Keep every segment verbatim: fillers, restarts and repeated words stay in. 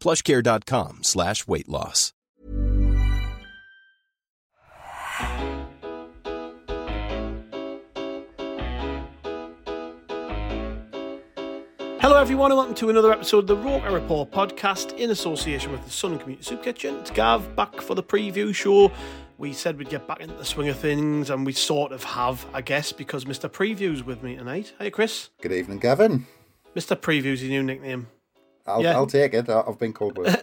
PlushCare.com slash weight loss. Hello everyone and welcome to another episode of the Roker Report podcast in association with the Sun Community Soup Kitchen. It's Gav back for the preview show. We said we'd get back into the swing of things and we sort of have, I guess, because Mister Preview's with me tonight. Hey Chris. Good evening, Gavin. Mister Preview's your new nickname. I'll, yeah. I'll take it. I've been called worse.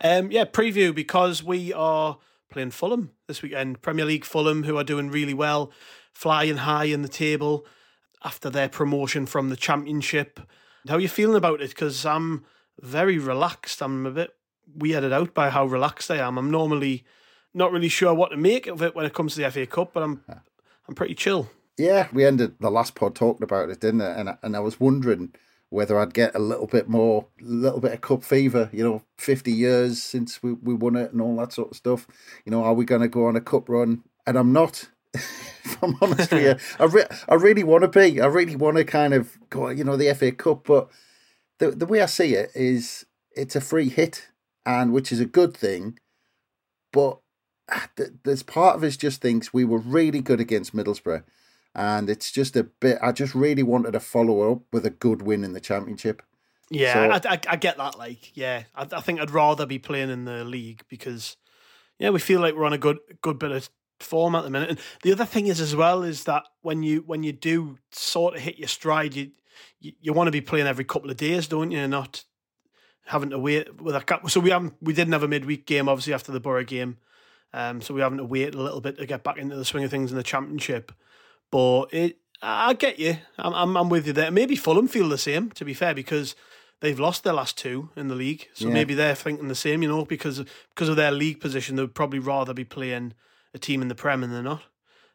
um, yeah, preview, because we are playing Fulham this weekend. Premier League Fulham, who are doing really well, flying high in the table after their promotion from the Championship. How are you feeling about it? Because I'm very relaxed. I'm a bit weirded out by how relaxed I am. I'm normally not really sure what to make of it when it comes to the F A Cup, but I'm yeah. I'm pretty chill. Yeah, we ended the last pod talking about it, didn't it? And I, and I was wondering whether I'd get a little bit more, little bit of cup fever, you know, fifty years since we, we won it and all that sort of stuff. You know, are we going to go on a cup run? And I'm not, if I'm honest with you. I, re- I really want to be. I really want to kind of go, you know, the F A Cup. But the, the way I see it is it's a free hit, and which is a good thing. But th- there's part of us just thinks we were really good against Middlesbrough. And it's just a bit, I just really wanted to follow up with a good win in the Championship. Yeah, so, I, I, I get that, like, yeah. I, I think I'd rather be playing in the league because, yeah, we feel like we're on a good good bit of form at the minute. And the other thing is as well is that when you when you do sort of hit your stride, you you, you want to be playing every couple of days, don't you? Not having to wait with a cap. So we haven't, we didn't have a midweek game, obviously, after the Borough game. Um, so we haven't to wait a little bit to get back into the swing of things in the Championship. But it, I get you. I'm, I'm I'm with you there. Maybe Fulham feel the same, to be fair, because they've lost their last two in the league. So yeah. maybe they're thinking the same, you know, because because of their league position, they would probably rather be playing a team in the Prem and they're not.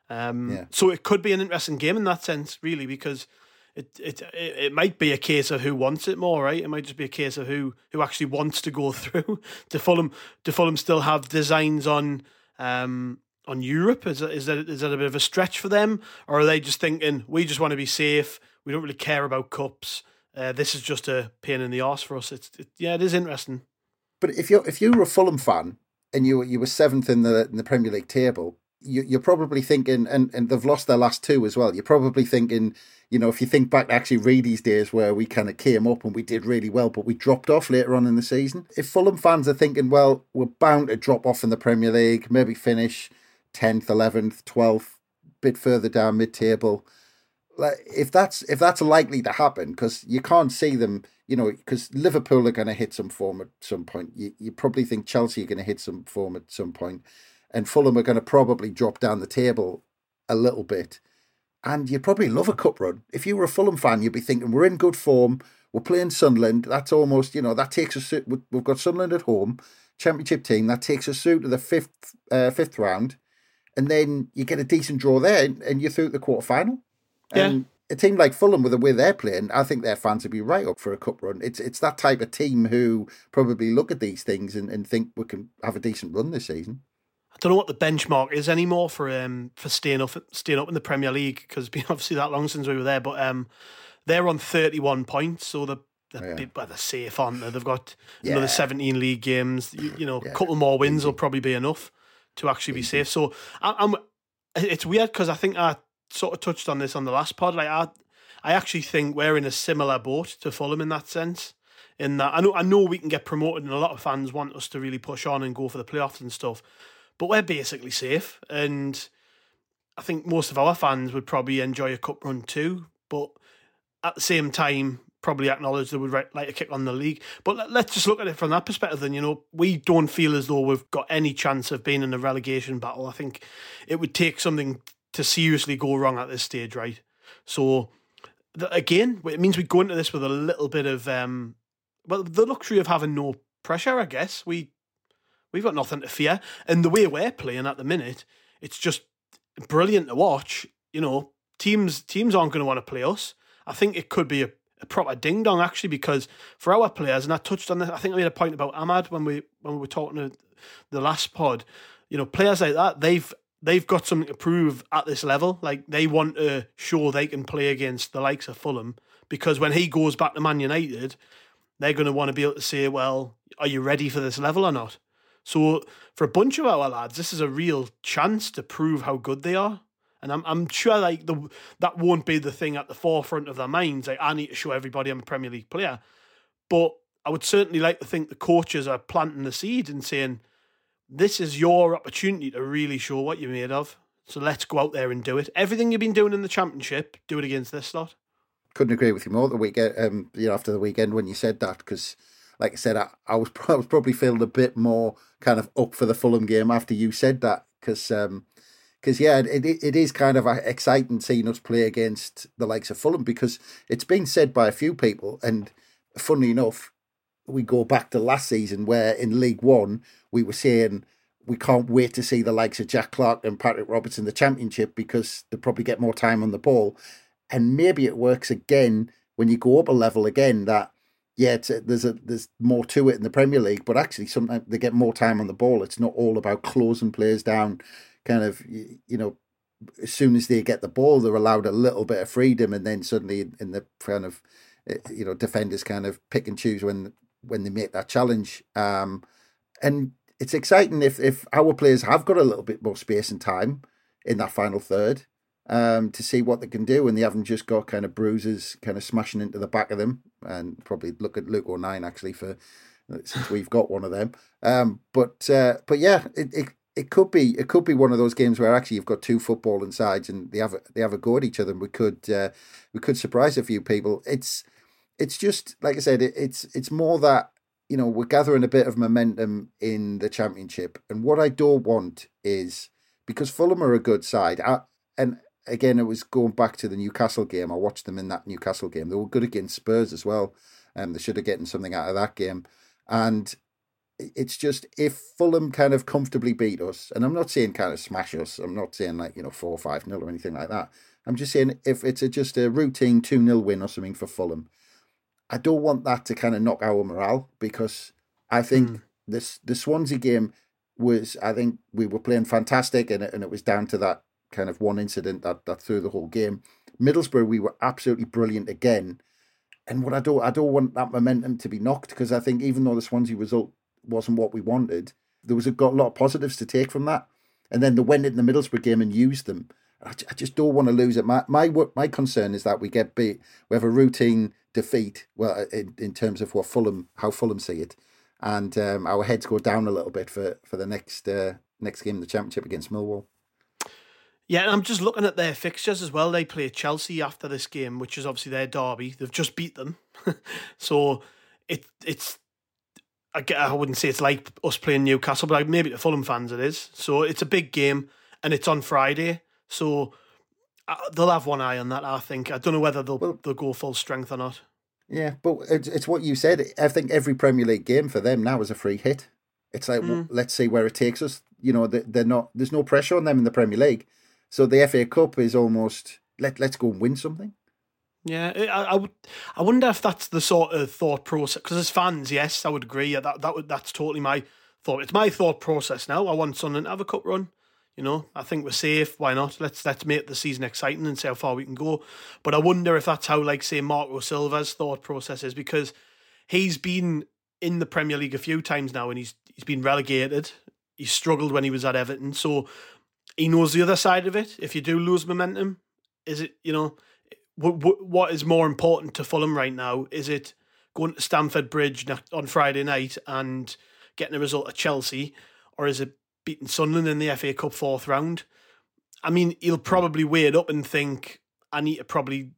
Um, yeah. So it could be an interesting game in that sense, really, because it, it it it might be a case of who wants it more, right? It might just be a case of who, who actually wants to go through. Do Fulham do Fulham still have designs on? Um, On Europe, is that, is that is that a bit of a stretch for them, or are they just thinking we just want to be safe? We don't really care about cups. Uh, this is just a pain in the arse for us. It's it, yeah, it is interesting. But if you if you were a Fulham fan and you you were seventh in the in the Premier League table, you, you're probably thinking, and, and they've lost their last two as well. You're probably thinking, you know, if you think back to actually Reedy's days where we kind of came up and we did really well, but we dropped off later on in the season. If Fulham fans are thinking, well, we're bound to drop off in the Premier League, maybe finish tenth, eleventh, twelfth, bit further down mid-table. Like if that's if that's likely to happen, because you can't see them, you know, because Liverpool are going to hit some form at some point. You you probably think Chelsea are going to hit some form at some point, and Fulham are going to probably drop down the table a little bit. And you'd probably love a cup run. If you were a Fulham fan, you'd be thinking we're in good form. We're playing Sunderland. That's almost, you know, that takes us. We've got Sunderland at home, Championship team. That takes us through to the fifth uh, fifth round. And then you get a decent draw there and you're through the quarterfinal. Yeah. And a team like Fulham, with the way they're playing, I think their fans would be right up for a cup run. It's it's that type of team who probably look at these things and, and think we can have a decent run this season. I don't know what the benchmark is anymore for um for staying up, staying up in the Premier League, because it's been obviously that long since we were there. But um, they're on thirty-one points, so the They're, yeah. bit, well, they're safe, aren't they? They've got yeah. another seventeen league games. You, you know, a yeah. couple more wins Easy. will probably be enough to actually be safe. So I, I'm, it's weird because I think I sort of touched on this on the last pod. Like I, I actually think we're in a similar boat to Fulham in that sense. in that. I know, I know we can get promoted and a lot of fans want us to really push on and go for the playoffs and stuff, but we're basically safe. And I think most of our fans would probably enjoy a cup run too, but at the same time, probably acknowledge they would like to kick on the league. But let's just look at it from that perspective then. You know, we don't feel as though we've got any chance of being in a relegation battle. I think it would take something to seriously go wrong at this stage, right? So, again, it means we go into this with a little bit of, um, well, the luxury of having no pressure, I guess. We, we've got nothing to fear. And the way we're playing at the minute, it's just brilliant to watch. You know, teams teams aren't going to want to play us. I think it could be a a proper ding-dong, actually, because for our players, and I touched on this, I think I made a point about Amad when we when we were talking to the last pod, you know, players like that, they've they've got something to prove at this level. Like, they want to show they can play against the likes of Fulham, because when he goes back to Man United, they're going to want to be able to say, well, are you ready for this level or not? So for a bunch of our lads, this is a real chance to prove how good they are. And I'm I'm sure like the that won't be the thing at the forefront of their minds. Like, I need to show everybody I'm a Premier League player. But I would certainly like to think the coaches are planting the seed and saying, this is your opportunity to really show what you're made of. So let's go out there and do it. Everything you've been doing in the Championship, do it against this lot. Couldn't agree with you more the weekend, um, you know, after the weekend when you said that, because like I said, I, I, was, I was probably feeling a bit more kind of up for the Fulham game after you said that, because... Um, Because, yeah, it, it is kind of exciting seeing us play against the likes of Fulham, because it's been said by a few people, and funnily enough, we go back to last season where in League One, we were saying we can't wait to see the likes of Jack Clark and Patrick Roberts in the Championship because they'll probably get more time on the ball. And maybe it works again when you go up a level again that, yeah, it's a, there's a, there's more to it in the Premier League, but actually sometimes they get more time on the ball. It's not all about closing players down. Kind of, you know, as soon as they get the ball, they're allowed a little bit of freedom, and then suddenly in the kind of, you know, defenders kind of pick and choose when when they make that challenge. Um, and it's exciting if if our players have got a little bit more space and time in that final third um, to see what they can do, and they haven't just got kind of bruises kind of smashing into the back of them. And probably look at Luke oh nine actually for since we've got one of them. Um, but uh, but yeah, it. it It could be it could be one of those games where actually you've got two footballing sides and they have a, they have a go at each other, and we could uh, we could surprise a few people. It's it's just like I said, it, it's it's more that, you know, we're gathering a bit of momentum in the Championship, and what I don't want is, because Fulham are a good side, I, and again it was going back to the Newcastle game. I watched them in that Newcastle game. They were good against Spurs as well, and they should have gotten something out of that game, and. It's just if Fulham kind of comfortably beat us, and I'm not saying kind of smash us, I'm not saying like, you know, four or five nil or anything like that. I'm just saying if it's a, just a routine two nil win or something for Fulham, I don't want that to kind of knock our morale, because I think mm. this the Swansea game was, I think we were playing fantastic, and it, and it was down to that kind of one incident that, that threw the whole game. Middlesbrough, we were absolutely brilliant again, and what I don't I don't want that momentum to be knocked, because I think even though the Swansea result wasn't what we wanted, there was a got a lot of positives to take from that, and then they went in the Middlesbrough game and used them. I, I just don't want to lose it. My my my concern is that we get beat. We have a routine defeat. Well, in, in terms of what Fulham, how Fulham see it, and um, our heads go down a little bit for for the next uh, next game in the Championship against Millwall. Yeah, and I'm just looking at their fixtures as well. They play Chelsea after this game, which is obviously their derby. They've just beat them, so it it's. I wouldn't say it's like us playing Newcastle, but maybe to Fulham fans it is. So it's a big game, and it's on Friday. So they'll have one eye on that, I think. I don't know whether they'll well, they'll go full strength or not. Yeah, but it's, it's what you said. I think every Premier League game for them now is a free hit. It's like, mm. well, let's see where it takes us. You know, they're not. There's no pressure on them in the Premier League. So the F A Cup is almost, let, let's go and win something. Yeah, I, I, I wonder if that's the sort of thought process. Because as fans, yes, I would agree. Yeah, that that would, that's totally my thought. It's my thought process now. I want Sunderland to have a cup run. You know, I think we're safe. Why not? Let's let's make the season exciting and see how far we can go. But I wonder if that's how, like, say, Marco Silva's thought process is, because he's been in the Premier League a few times now, and he's he's been relegated. He struggled when he was at Everton, so he knows the other side of it. If you do lose momentum, is it, you know. What is more important to Fulham right now? Is it going to Stamford Bridge on Friday night and getting a result at Chelsea, or is it beating Sunderland in the F A Cup fourth round? I mean, he'll probably weigh it up and think, I need to probably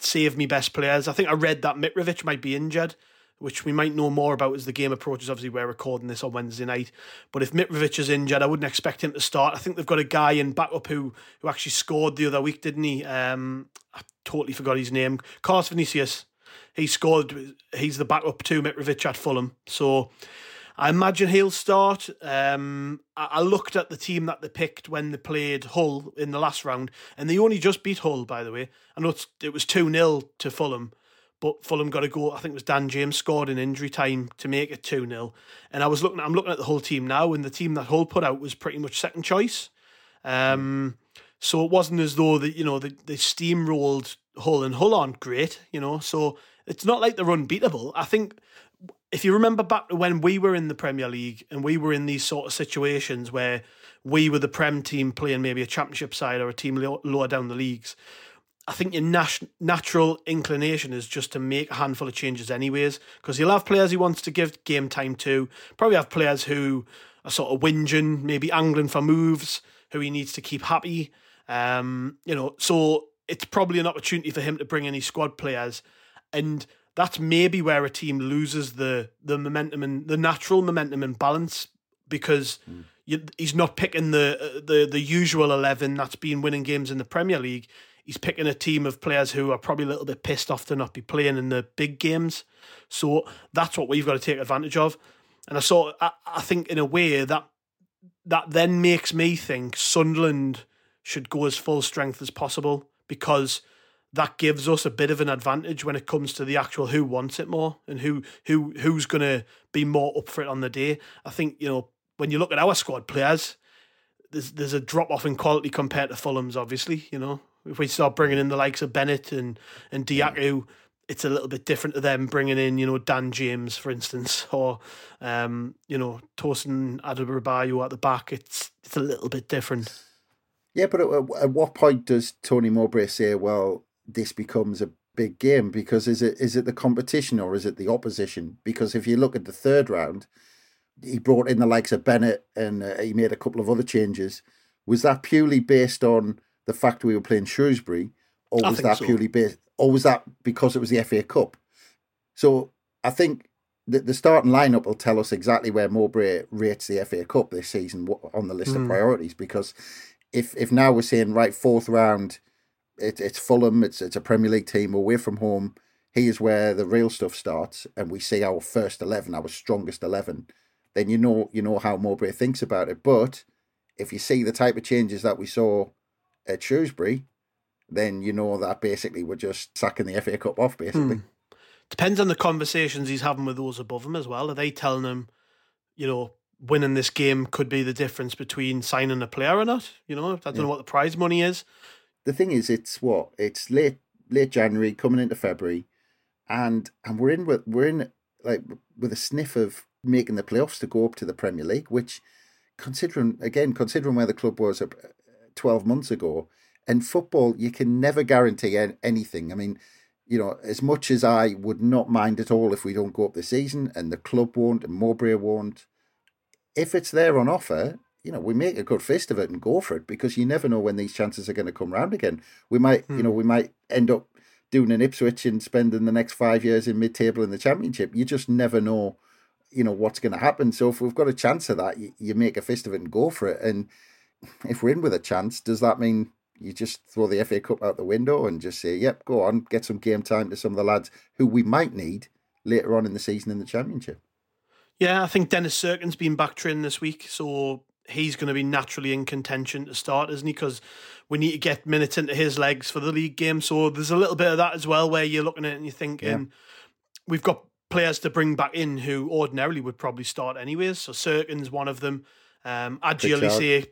save me best players. I think I read that Mitrović might be injured, which we might know more about as the game approaches. Obviously, we're recording this on Wednesday night. But if Mitrović is injured, I wouldn't expect him to start. I think they've got a guy in backup who, who actually scored the other week, didn't he? Um, I totally forgot his name. Carlos Vinicius. He scored. He's the backup to Mitrović at Fulham. So I imagine he'll start. Um, I looked at the team that they picked when they played Hull in the last round, and they only just beat Hull, by the way. I know it's, it was two nil to Fulham, but Fulham got a goal. I think it was Dan James scored in injury time to make it two nil. And I was looking, I'm looking at the Hull team now, and the team that Hull put out was pretty much second choice. Um, so it wasn't as though the, you know, they the steamrolled Hull, and Hull aren't great, you know. So it's not like they're unbeatable. I think, if you remember back to when we were in the Premier League and we were in these sort of situations where we were the Prem team playing maybe a Championship side or a team lower down the leagues, I think your nat- natural inclination is just to make a handful of changes anyways, because you'll have players he wants to give game time to, probably have players who are sort of whinging, maybe angling for moves, who he needs to keep happy. Um, you know, so it's probably an opportunity for him to bring in his squad players, and that's maybe where a team loses the the momentum and the natural momentum and balance, because mm. you, he's not picking the the the usual eleven that's been winning games in the Premier League. He's picking a team of players who are probably a little bit pissed off to not be playing in the big games. So that's what we've got to take advantage of. And I saw, I, I think in a way that that then makes me think Sunderland should go as full strength as possible, because that gives us a bit of an advantage when it comes to the actual who wants it more and who who who's going to be more up for it on the day. I think, you know, when you look at our squad players, there's there's a drop-off in quality compared to Fulham's, obviously, you know. If we start bringing in the likes of Bennett and, and Diaku, it's a little bit different to them bringing in, you know, Dan James, for instance, or, um, you know, Tosin Adebayo at the back. It's, it's a little bit different. Yeah, but at, at what point does Tony Mowbray say, well, this becomes a big game? Because is it is it the competition or is it the opposition? Because if you look at the third round, he brought in the likes of Bennett and uh, he made a couple of other changes. Was that purely based on the fact we were playing Shrewsbury, or was that so. purely based, or was that because it was the F A Cup? So I think that the starting lineup will tell us exactly where Mowbray rates the F A Cup this season on the list mm. of priorities. Because if if now we're saying right fourth round, It, it's Fulham, it's it's a Premier League team, away from home, here's where the real stuff starts, and we see our first eleven, our strongest eleven, then you know you know how Mowbray thinks about it. But if you see the type of changes that we saw at Shrewsbury, then you know that basically we're just sacking the F A Cup off, basically. Hmm. Depends on the conversations he's having with those above him as well. Are they telling him, you know, winning this game could be the difference between signing a player or not? You know, I don't yeah. know what the prize money is. The thing is, it's what it's late, late January, coming into February, and and we're in with we're in like with a sniff of making the playoffs to go up to the Premier League, which, considering again, considering where the club was twelve months ago, and football, you can never guarantee anything. I mean, you know, as much as I would not mind at all if we don't go up this season, and the club won't, and Mowbray won't, if it's there on offer, you know, we make a good fist of it and go for it, because you never know when these chances are going to come round again. We might, mm. you know, we might end up doing an Ipswich and spending the next five years in mid-table in the Championship. You just never know, you know, what's going to happen. So if we've got a chance of that, you, you make a fist of it and go for it. And if we're in with a chance, does that mean you just throw the F A Cup out the window and just say, yep, go on, get some game time to some of the lads who we might need later on in the season in the Championship? Yeah, I think Dennis Serkin's been back training this week, so he's going to be naturally in contention to start, isn't he? Because we need to get minutes into his legs for the league game. So there's a little bit of that as well, where you're looking at it and you're thinking, yeah. we've got players to bring back in who ordinarily would probably start anyways. So Serkin's one of them. Um, Adjie say,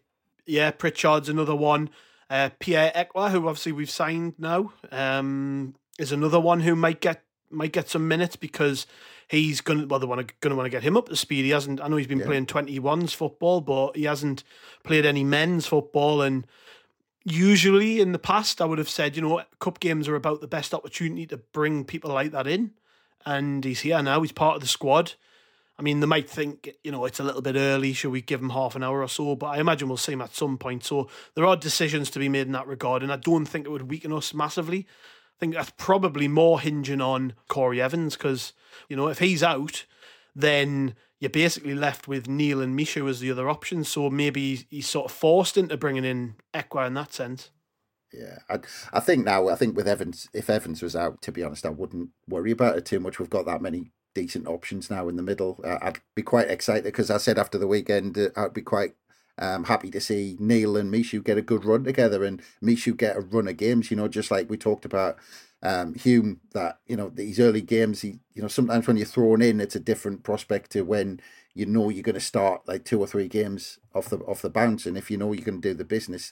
yeah, Pritchard's another one. Uh, Pierre Ekwah, who obviously we've signed now, um, is another one who might get might get some minutes, because he's going to, well, they want to, going to want to get him up to speed. He hasn't, I know he's been yeah. playing twenty-ones football, but he hasn't played any men's football. And usually in the past, I would have said, you know, cup games are about the best opportunity to bring people like that in. and he's here now. He's part of the squad. I mean, they might think, you know, it's a little bit early. Should we give him half an hour or so? But I imagine we'll see him at some point. So there are decisions to be made in that regard, and I don't think it would weaken us massively. I think that's probably more hinging on Corry Evans because, you know, if he's out, then you're basically left with Neil and Michut as the other options. So maybe he's sort of forced into bringing in Ekwah in that sense. Yeah, I, I think now, I think with Evans, if Evans was out, to be honest, I wouldn't worry about it too much. We've got that many decent options now in the middle. Uh, I'd be quite excited because I said after the weekend, uh, I'd be quite um, happy to see Neil and Michut get a good run together and Michut get a run of games, you know, just like we talked about um, Hume, that, you know, these early games, he, you know, sometimes when you're thrown in, it's a different prospect to when you know you're going to start like two or three games off the off the bounce. And if you know you're going to do the business,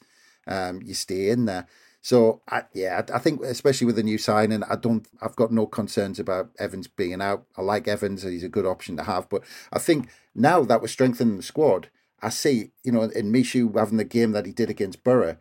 Um, you stay in there. So I, yeah, I think especially with the new signing, I don't, I've got no concerns about Evans being out. I like Evans; he's a good option to have. But I think now that we're strengthening the squad, I see, you know, in Michut having the game that he did against Borough.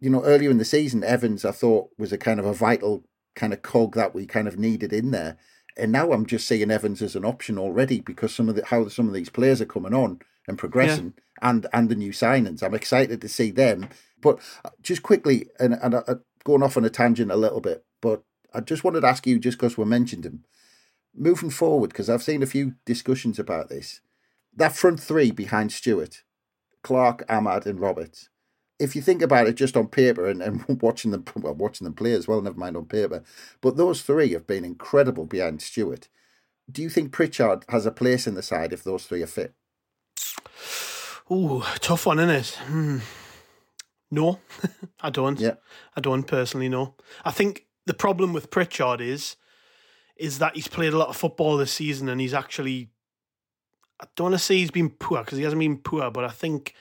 You know, earlier in the season, Evans I thought was a kind of a vital kind of cog that we kind of needed in there. And now I'm just seeing Evans as an option already because some of the, how some of these players are coming on and progressing, yeah. and and the new signings. I'm excited to see them. But just quickly, and, and uh, going off on a tangent a little bit, but I just wanted to ask you, just because we mentioned him, moving forward, because I've seen a few discussions about this, that front three behind Stewart, Clark, Amad and Roberts, if you think about it just on paper and, and watching them well, watching them play as well, never mind on paper, but those three have been incredible behind Stewart. Do you think Pritchard has a place in the side if those three are fit? Ooh, tough one, isn't it? Hmm. No, I don't. Yeah. I don't personally, no. I think the problem with Pritchard is is that he's played a lot of football this season and he's actually, I don't want to say he's been poor because he hasn't been poor, but I think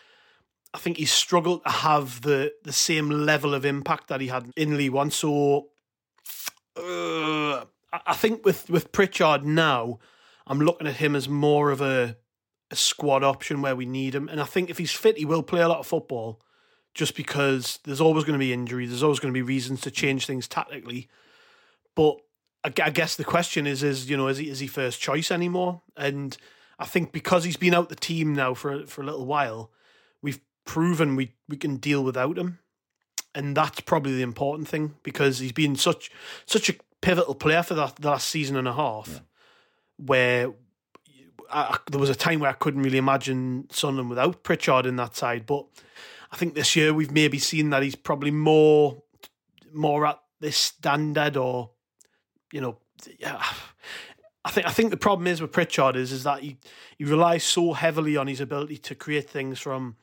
I think he's struggled to have the, the same level of impact that he had in League One. So uh, I think with, with Pritchard now, I'm looking at him as more of a, a squad option where we need him. And I think if he's fit, he will play a lot of football. Just because there's always going to be injuries, there's always going to be reasons to change things tactically. But I guess the question is, is you know, is he is he first choice anymore? And I think because he's been out the team now for for a little while, we've proven we, we can deal without him, and that's probably the important thing because he's been such such a pivotal player for that the last season and a half, yeah. where I, there was a time where I couldn't really imagine Sunderland without Pritchard in that side, but. I think this year we've maybe seen that he's probably more more at this standard or, you know, yeah. I think I think the problem is with Pritchard is, is that he, he relies so heavily on his ability to create things from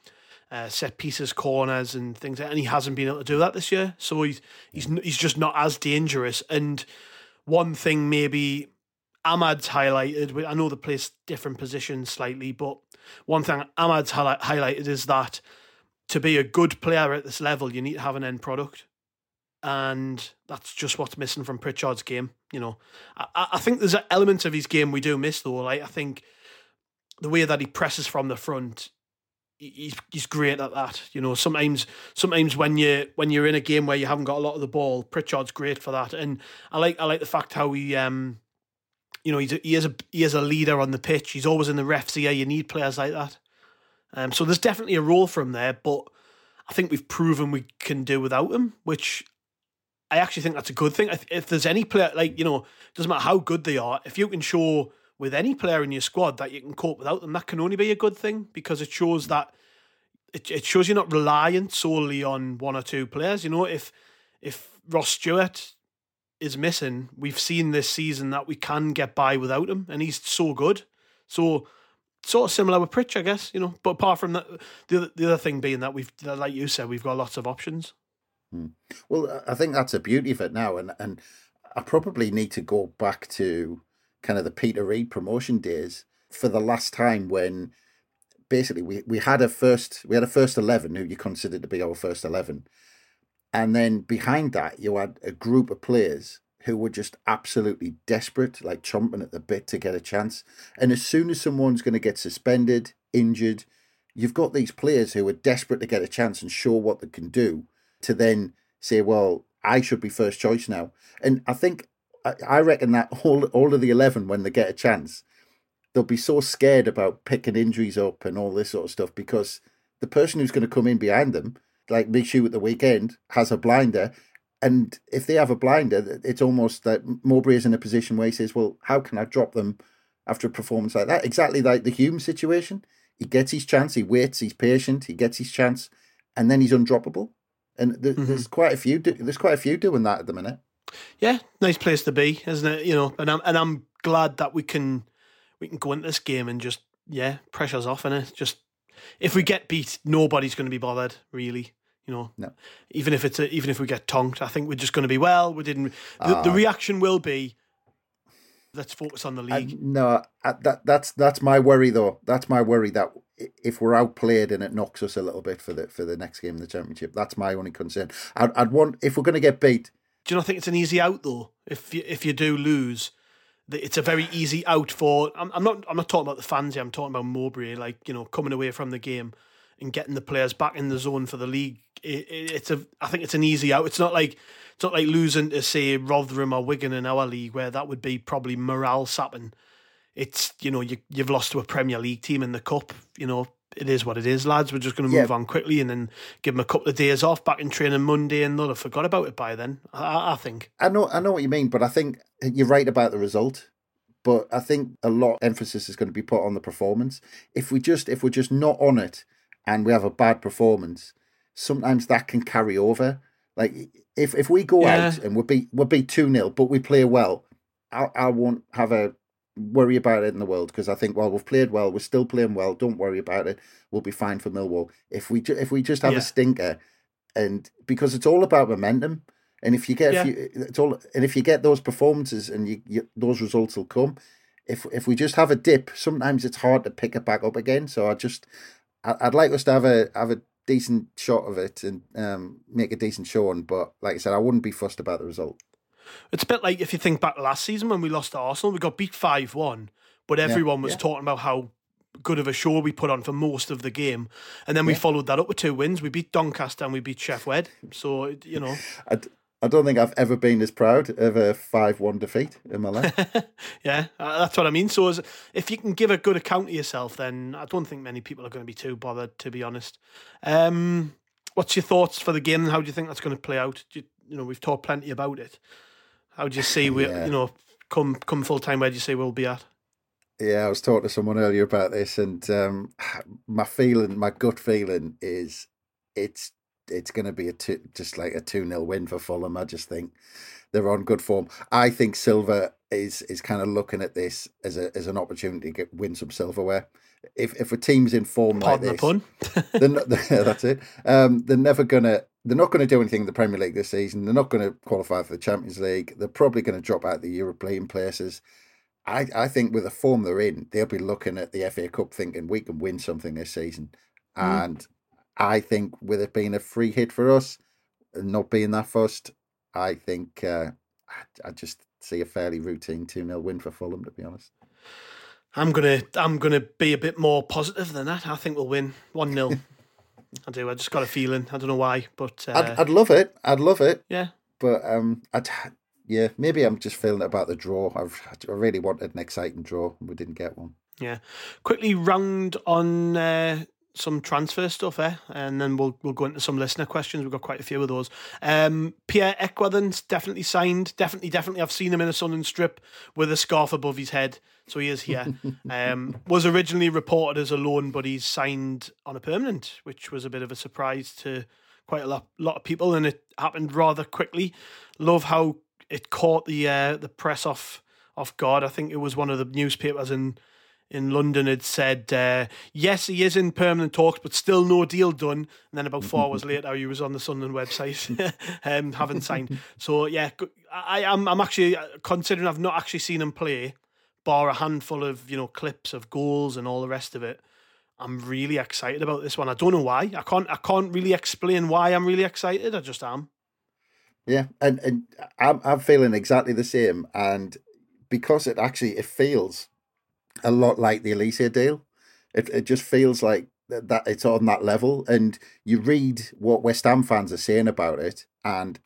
uh, set pieces, corners and things, and he hasn't been able to do that this year. So he's, he's, he's just not as dangerous. And one thing maybe Ahmad's highlighted, I know they play different positions slightly, but one thing Ahmad's highlighted is that to be a good player at this level, you need to have an end product. And that's just what's missing from Pritchard's game. You know, I, I think there's elements of his game we do miss, though. Like, I think the way that he presses from the front, he's, he's great at that. You know, sometimes sometimes when, you, when you're in a game where you haven't got a lot of the ball, Pritchard's great for that. And I like I like the fact how he... Um, you know, he's a, he, is a, he is a leader on the pitch. He's always in the ref's ear. You need players like that. Um, so there's definitely a role for him there, but I think we've proven we can do without him, which I actually think that's a good thing. If there's any player, like, you know, it doesn't matter how good they are, if you can show with any player in your squad that you can cope without them, that can only be a good thing because it shows that it, it shows you're not reliant solely on one or two players. You know, if if Ross Stewart is missing, we've seen this season that we can get by without him, and he's so good. So... sort of similar with Pritch, I guess, you know. But apart from that, the other, the other thing being that we've, like you said, we've got lots of options. Hmm. Well, I think that's the beauty of it now, and and I probably need to go back to kind of the Peter Reid promotion days for the last time when basically we, we had a first we had a first eleven who you considered to be our first eleven, and then behind that you had a group of players who were just absolutely desperate, like chomping at the bit to get a chance. And as soon as someone's going to get suspended, injured, you've got these players who are desperate to get a chance and show what they can do to then say, well, I should be first choice now. And I think I, I reckon that all all of the eleven, when they get a chance, they'll be so scared about picking injuries up and all this sort of stuff, because the person who's going to come in behind them, like Michut at the weekend, has a blinder. And if they have a blinder, it's almost that like Mowbray is in a position where he says, well, how can I drop them after a performance like that? Exactly like the Hume situation. He gets his chance, he waits, he's patient, he gets his chance, and then he's undroppable. And th- mm-hmm. there's quite a few do- There's quite a few doing that at the minute. Yeah, nice place to be, isn't it? You know, and I'm and I'm glad that we can we can go into this game and just, yeah, pressure's off, innit? Just, if we get beat, nobody's going to be bothered, really. You know, no. even if it's a, even if we get tonked, I think we're just going to be, well, we didn't. The, uh, the reaction will be, let's focus on the league. I, no, I, that that's that's my worry though. That's my worry that if we're outplayed and it knocks us a little bit for the for the next game in the Championship, that's my only concern. I'd, I'd want, if we're going to get beat. Do you not think it's an easy out though? If you, if you do lose, it's a very easy out for. I'm, I'm not I'm not talking about the fans here. I'm talking about Mowbray, like, you know, coming away from the game and getting the players back in the zone for the league. It, it, it's a, I think it's an easy out. It's not like it's not like losing to, say, Rotherham or Wigan in our league, where that would be probably morale sapping. It's, you know, you you've lost to a Premier League team in the cup. You know, it is what it is, lads. We're just going to move yeah. on quickly and then give them a couple of days off, back in training Monday, and they'll have forgot about it by then. I, I think. I know, I know what you mean, but I think you're right about the result. But I think a lot of emphasis is going to be put on the performance. If we just if we're just not on it, and we have a bad performance, sometimes that can carry over. Like, if if we go yeah. out and we'll be we'll be two nil, but we play well, I, I won't have a worry about it in the world, because I think, well, we've played well, we're still playing well, don't worry about it, we'll be fine for Millwall. If we, if we just have yeah. a stinker, and because it's all about momentum, and if you get yeah. a few, it's all, and if you get those performances and you, you, those results will come. If if we just have a dip, sometimes it's hard to pick it back up again. So I just. I'd like us to have a have a decent shot of it and um, make a decent show on, but like I said, I wouldn't be fussed about the result. It's a bit like if you think back last season when we lost to Arsenal, we got beat five one, but everyone yeah, was yeah. talking about how good of a show we put on for most of the game, and then we yeah. followed that up with two wins. We beat Doncaster and we beat Chef Wed, so, you know... I d- I don't think I've ever been as proud of a five one defeat in my life. Yeah, that's what I mean. So as, if you can give a good account of yourself, then I don't think many people are going to be too bothered, to be honest. Um, what's your thoughts for the game? How do you think that's going to play out? Do you, you know, we've talked plenty about it. How do you see, we, yeah. you know, come come full time, where do you see we'll be at? Yeah, I was talking to someone earlier about this, and um, my feeling, my gut feeling is it's, it's going to be a two, just like a two nil win for Fulham. I just think they're on good form. I think Silva is is kind of looking at this as a as an opportunity to get, win some silverware. If if a team's in form Pardon like this, the pun. they're not, they're, that's it. Um, they're never gonna. They're not going to do anything in the Premier League this season. They're not going to qualify for the Champions League. They're probably going to drop out of the European places. I I think with the form they're in, they'll be looking at the F A Cup thinking we can win something this season, mm. and. I think with it being a free hit for us and not being that fussed, I think uh, I, I just see a fairly routine two nil win for Fulham, to be honest. I'm gonna I'm gonna be a bit more positive than that. I think we'll win one nil. I do. I just got a feeling. I don't know why, but uh, I'd, I'd love it. I'd love it. Yeah. But um, I'd, yeah, maybe I'm just feeling about the draw. I've, I really wanted an exciting draw, and we didn't get one. Yeah. Quickly round on. Uh, Some transfer stuff, eh? And then we'll we'll go into some listener questions. We've got quite a few of those. Um, Pierre Ekwah then's definitely signed. Definitely, definitely. I've seen him in a Sunderland strip with a scarf above his head, so he is here. um, was originally reported as a loan, but he's signed on a permanent, which was a bit of a surprise to quite a lot, lot of people, and it happened rather quickly. Love how it caught the uh, the press off off guard. I think it was one of the newspapers in. in London had said, uh, yes, he is in permanent talks, but still no deal done. And then about four hours later, he was on the Sunderland website, um, haven't signed. So, yeah, I, I'm, I'm actually, considering I've not actually seen him play, bar a handful of, you know, clips of goals and all the rest of it, I'm really excited about this one. I don't know why. I can't I can't really explain why I'm really excited. I just am. Yeah, and, and I'm, I'm feeling exactly the same. And because it actually, it feels... a lot like the Elise deal. It it just feels like that, that it's on that level. And you read what West Ham fans are saying about it, and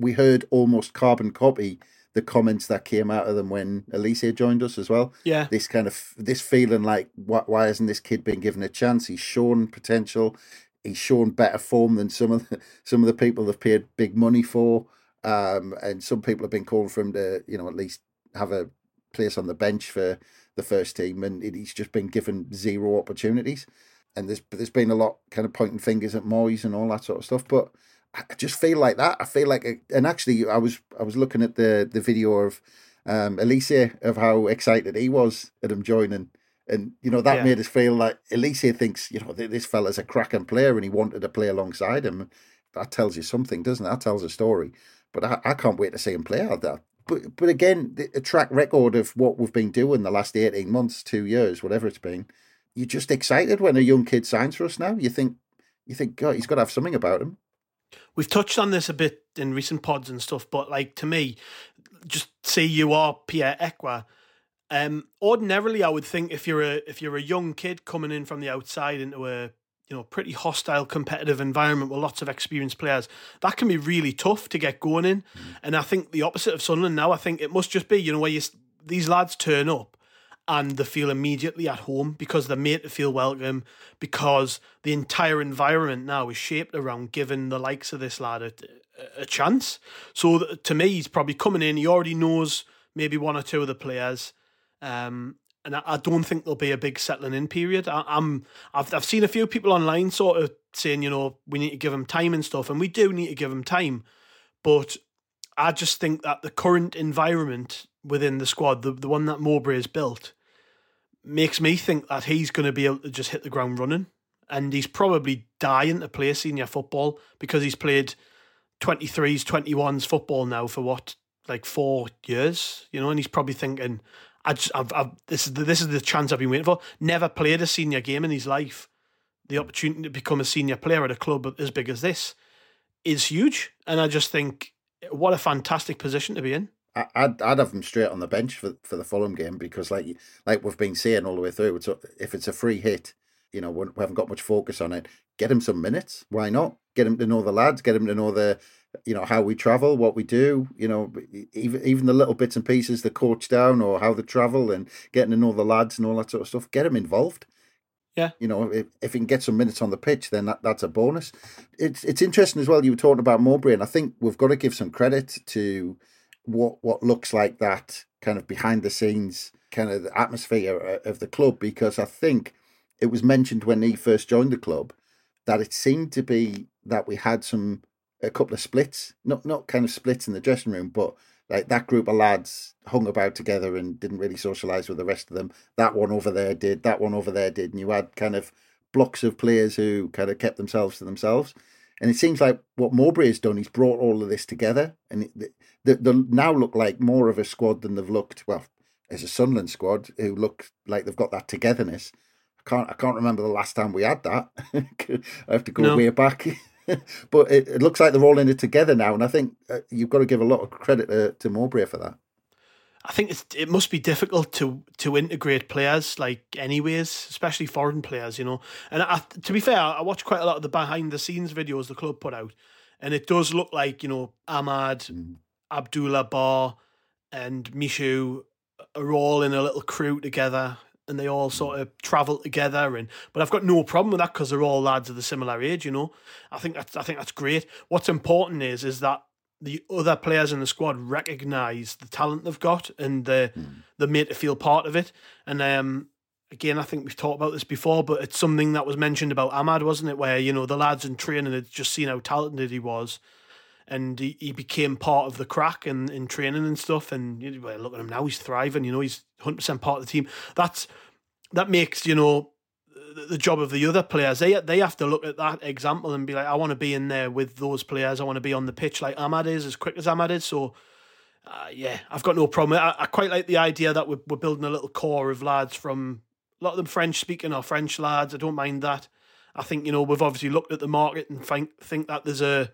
we heard almost carbon copy the comments that came out of them when Elise joined us as well. Yeah. This kind of, this feeling like, why, why hasn't this kid been given a chance? He's shown potential. He's shown better form than some of the, some of the people they've paid big money for. Um, and some people have been calling for him to, you know, at least have a place on the bench for the first team. And it, he's just been given zero opportunities. And there's there's been a lot kind of pointing fingers at Moyes and all that sort of stuff. But I just feel like that. I feel like, it, and actually, I was I was looking at the the video of um, Elise, of how excited he was at him joining, and you know that yeah. made us feel like Elise thinks, you know, this fella's a cracking player, and he wanted to play alongside him. That tells you something, doesn't it? That tells a story. But I, I can't wait to see him play out there. But but again, the track record of what we've been doing the last eighteen months, two years, whatever it's been. You're just excited when a young kid signs for us now. You think, you think, God, he's got to have something about him. We've touched on this a bit in recent pods and stuff, but like to me, just say you are Pierre Ekwah. Um, ordinarily, I would think if you're a if you're a young kid coming in from the outside into a you know pretty hostile, competitive environment with lots of experienced players, that can be really tough to get going in. Mm. And I think the opposite of Sunderland now. I think it must just be you know where you these lads turn up. And they feel immediately at home because they're made to feel welcome, because the entire environment now is shaped around giving the likes of this lad a, a chance. So to me, he's probably coming in. He already knows maybe one or two of the players. Um, and I, I don't think there'll be a big settling in period. I, I'm, I've, I've seen a few people online sort of saying, you know, we need to give him time and stuff. And we do need to give him time. But I just think that the current environment within the squad, the, the one that Mowbray has built, makes me think that he's going to be able to just hit the ground running. And he's probably dying to play senior football because he's played twenty-threes, twenty-ones football now for what, like four years, you know, and he's probably thinking, I just, I've, I've, this is the, this is the chance I've been waiting for. Never played a senior game in his life. The opportunity to become a senior player at a club as big as this is huge. And I just think, what a fantastic position to be in. I'd I'd have him straight on the bench for, for the Fulham game because like like we've been saying all the way through, it's, if it's a free hit, you know, we haven't got much focus on it. Get him some minutes. Why not? Get him to know the lads. Get him to know the, you know, how we travel, what we do. You know, even even the little bits and pieces, the coach down or how they travel and getting to know the lads and all that sort of stuff. Get him involved. Yeah. You know, if, if he can get some minutes on the pitch, then that, that's a bonus. It's it's interesting as well. You were talking about Mowbray, and I think we've got to give some credit to what what looks like that kind of behind the scenes kind of the atmosphere of the club, because I think it was mentioned when he first joined the club that it seemed to be that we had some a couple of splits, not not kind of splits in the dressing room, but like that group of lads hung about together and didn't really socialise with the rest of them. That one over there did, that one over there did, and you had kind of blocks of players who kind of kept themselves to themselves. And it seems like what Mowbray has done, he's brought all of this together, and they now look like more of a squad than they've looked. Well, as a Sunderland squad, who look like they've got that togetherness. I can't, I can't remember the last time we had that. I have to go no. way back, but it, it looks like they're all in it together now. And I think you've got to give a lot of credit to, to Mowbray for that. I think it's, it must be difficult to to integrate players, like anyways, especially foreign players, you know. And I, to be fair, I watch quite a lot of the behind-the-scenes videos the club put out, and it does look like, you know, Amad, mm. Abdullah Bar and Michut are all in a little crew together, and they all sort of travel together. And but I've got no problem with that because they're all lads of the similar age, you know. I think that's, I think that's great. What's important is is that the other players in the squad recognise the talent they've got and the mm. they're made to feel part of it. And um, again, I think we've talked about this before, but it's something that was mentioned about Amad, wasn't it? Where, you know, the lads in training had just seen how talented he was, and he, he became part of the crack in, in training and stuff. And you know, look at him now, he's thriving, you know, he's one hundred percent part of the team. That's That makes, you know, the job of the other players. They they have to look at that example and be like, I want to be in there with those players. I want to be on the pitch like Amad is, as quick as Amad is. So, uh, yeah, I've got no problem. I, I quite like the idea that we're, we're building a little core of lads from, a lot of them French-speaking or French lads. I don't mind that. I think, you know, we've obviously looked at the market and think, think that there's a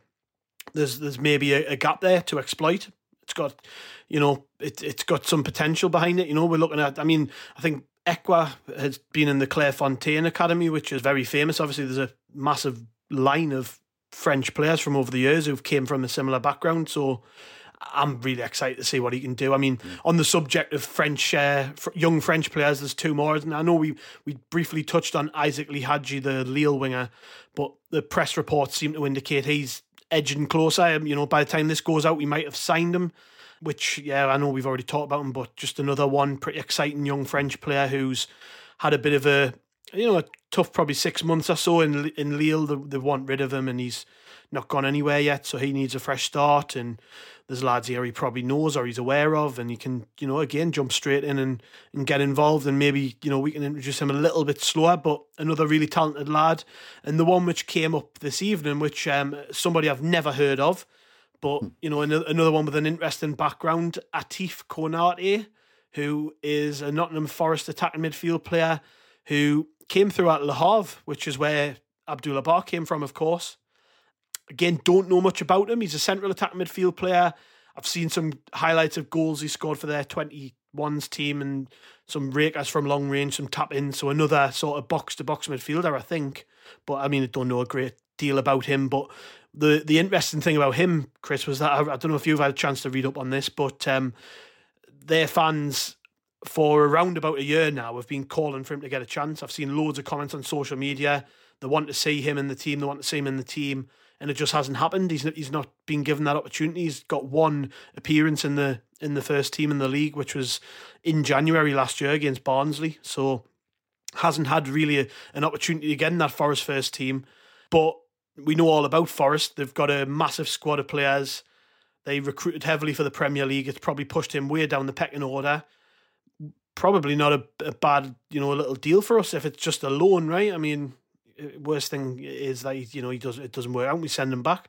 there's there's maybe a, a gap there to exploit. It's got, you know, it, it's got some potential behind it. You know, we're looking at, I mean, I think, Ekwah has been in the Clairefontaine Academy, which is very famous. Obviously, there's a massive line of French players from over the years who've came from a similar background. So I'm really excited to see what he can do. I mean, mm. on the subject of French, uh, young French players, there's two more. And I know we, we briefly touched on Isaac Lihadji, the Lille winger, but the press reports seem to indicate he's edging closer. You know, by the time this goes out, we might have signed him, which, yeah, I know we've already talked about him, but just another one, pretty exciting young French player who's had a bit of a, you know, a tough probably six months or so in in Lille. They want rid of him and he's not gone anywhere yet, so he needs a fresh start. And there's lads here he probably knows or he's aware of, and he can, you know, again, jump straight in and, and get involved, and maybe, you know, we can introduce him a little bit slower, but another really talented lad. And the one which came up this evening, which um, somebody I've never heard of, but, you know, another one with an interesting background, Atif Konate, who is a Nottingham Forest attacking midfield player who came through at Le Havre, which is where Abdul Jabbar came from, of course. Again, don't know much about him. He's a central attack midfield player. I've seen some highlights of goals he scored for their twenty-ones team and some rakers from long range, some tap-ins. So another sort of box-to-box midfielder, I think. But, I mean, I don't know a great deal about him. But the, the interesting thing about him, Chris, was that, I, I don't know if you've had a chance to read up on this, but um, their fans for around about a year now have been calling for him to get a chance. I've seen loads of comments on social media. They want to see him in the team. They want to see him in the team. And it just hasn't happened. He's not, he's not been given that opportunity. He's got one appearance in the in the first team in the league, which was in January last year against Barnsley. So hasn't had really a, an opportunity to get in that Forest first team. But we know all about Forest. They've got a massive squad of players. They recruited heavily for the Premier League. It's probably pushed him way down the pecking order. Probably not a, a bad, you know, a little deal for us if it's just a loan, right? I mean, worst thing is that he, you know, he does it doesn't work out and we send him back.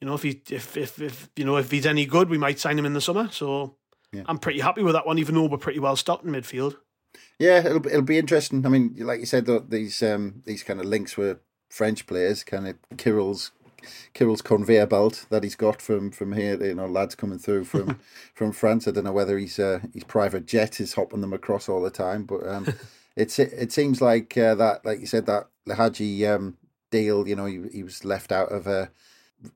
You know, if he if if, if you know if he's any good, we might sign him in the summer. So yeah. I'm pretty happy with that one, even though we're pretty well stocked in midfield. Yeah, it'll be, it'll be interesting. I mean, like you said, these um these kind of links with French players, kind of Kirill's Kirill's conveyor belt that he's got from from here. You know, lads coming through from from France. I don't know whether he's uh, his private jet is hopping them across all the time, but um, it's it, it seems like uh, that, like you said, that Lihadji um, deal, you know, he, he was left out of a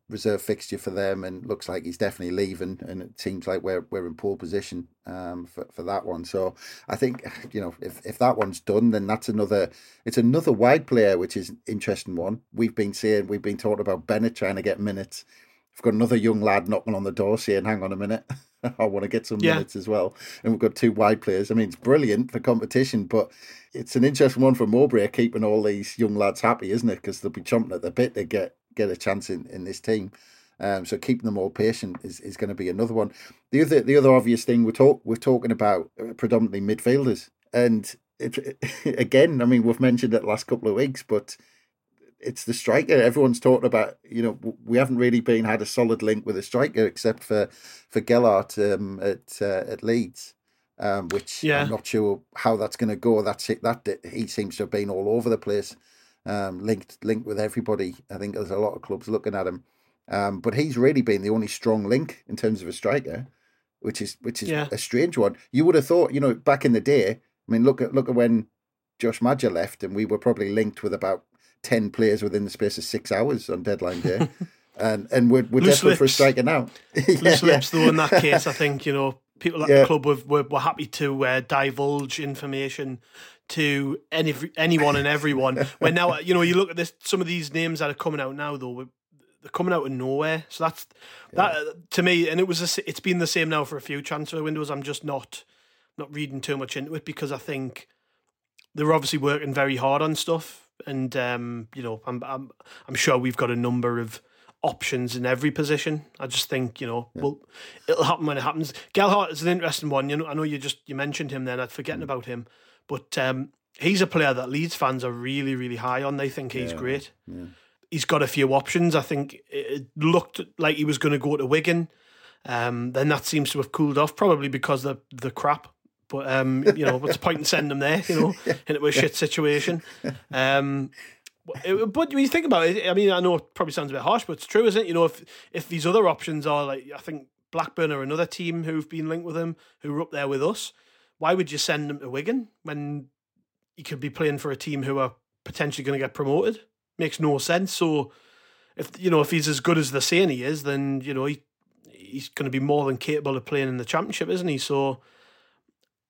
reserve fixture for them, and looks like he's definitely leaving, and it seems like we're we're in poor position um, for, for that one. So I think, you know, if, if that one's done, then that's another, it's another wide player, which is an interesting one. We've been seeing, we've been talking about Bennett trying to get minutes. We've got another young lad knocking on the door saying, hang on a minute, I want to get some yeah. minutes as well. And we've got two wide players. I mean, it's brilliant for competition, but it's an interesting one for Mowbray, keeping all these young lads happy, isn't it? Because they'll be chomping at the bit to get, get a chance in, in this team. Um, so keeping them all patient is, is going to be another one. The other the other obvious thing we're, talk, we're talking about predominantly midfielders. And it, it, again, I mean, we've mentioned it the last couple of weeks, but it's the striker. Everyone's talking about, you know, we haven't really been had a solid link with a striker except for for Gellart um, at uh, at Leeds, um, which yeah. I'm not sure how that's going to go. That's it. That he seems to have been all over the place, um, linked linked with everybody. I think there's a lot of clubs looking at him, um, but he's really been the only strong link in terms of a striker, which is which is yeah. a strange one. You would have thought, you know, back in the day. I mean, look at look at when Josh Madger left, and we were probably linked with about ten players within the space of six hours on deadline day, and and we're, we're desperate for a striker now. yeah, Loose lips, yeah. though, in that case, I think, you know, people at yeah. the club were, were, were happy to uh, divulge information to any anyone and everyone. When now, you know, you look at this, some of these names that are coming out now, though, they're coming out of nowhere. So that's yeah. that to me, and it was a, it's been the same now for a few transfer windows. I'm just not not reading too much into it, because I think they're obviously working very hard on stuff. And um, you know, I'm I'm I'm sure we've got a number of options in every position. I just think, you know, yeah. well, it'll happen when it happens. Gellhart is an interesting one. You know, I know you just you mentioned him then. I'd forgotten mm. about him, but um, he's a player that Leeds fans are really really high on. They think yeah. he's great. Yeah. He's got a few options. I think it looked like he was going to go to Wigan. Um, then that seems to have cooled off, probably because the the crap. But, um, you know, what's the point in sending them there, you know, into a shit situation? Um, it, but when you think about it, I mean, I know it probably sounds a bit harsh, but it's true, isn't it? You know, if if these other options are, like, I think Blackburn are another team who've been linked with him, who are up there with us, why would you send them to Wigan when he could be playing for a team who are potentially going to get promoted? Makes no sense. So, if you know, if he's as good as they're saying he is, then, you know, he, he's going to be more than capable of playing in the Championship, isn't he? So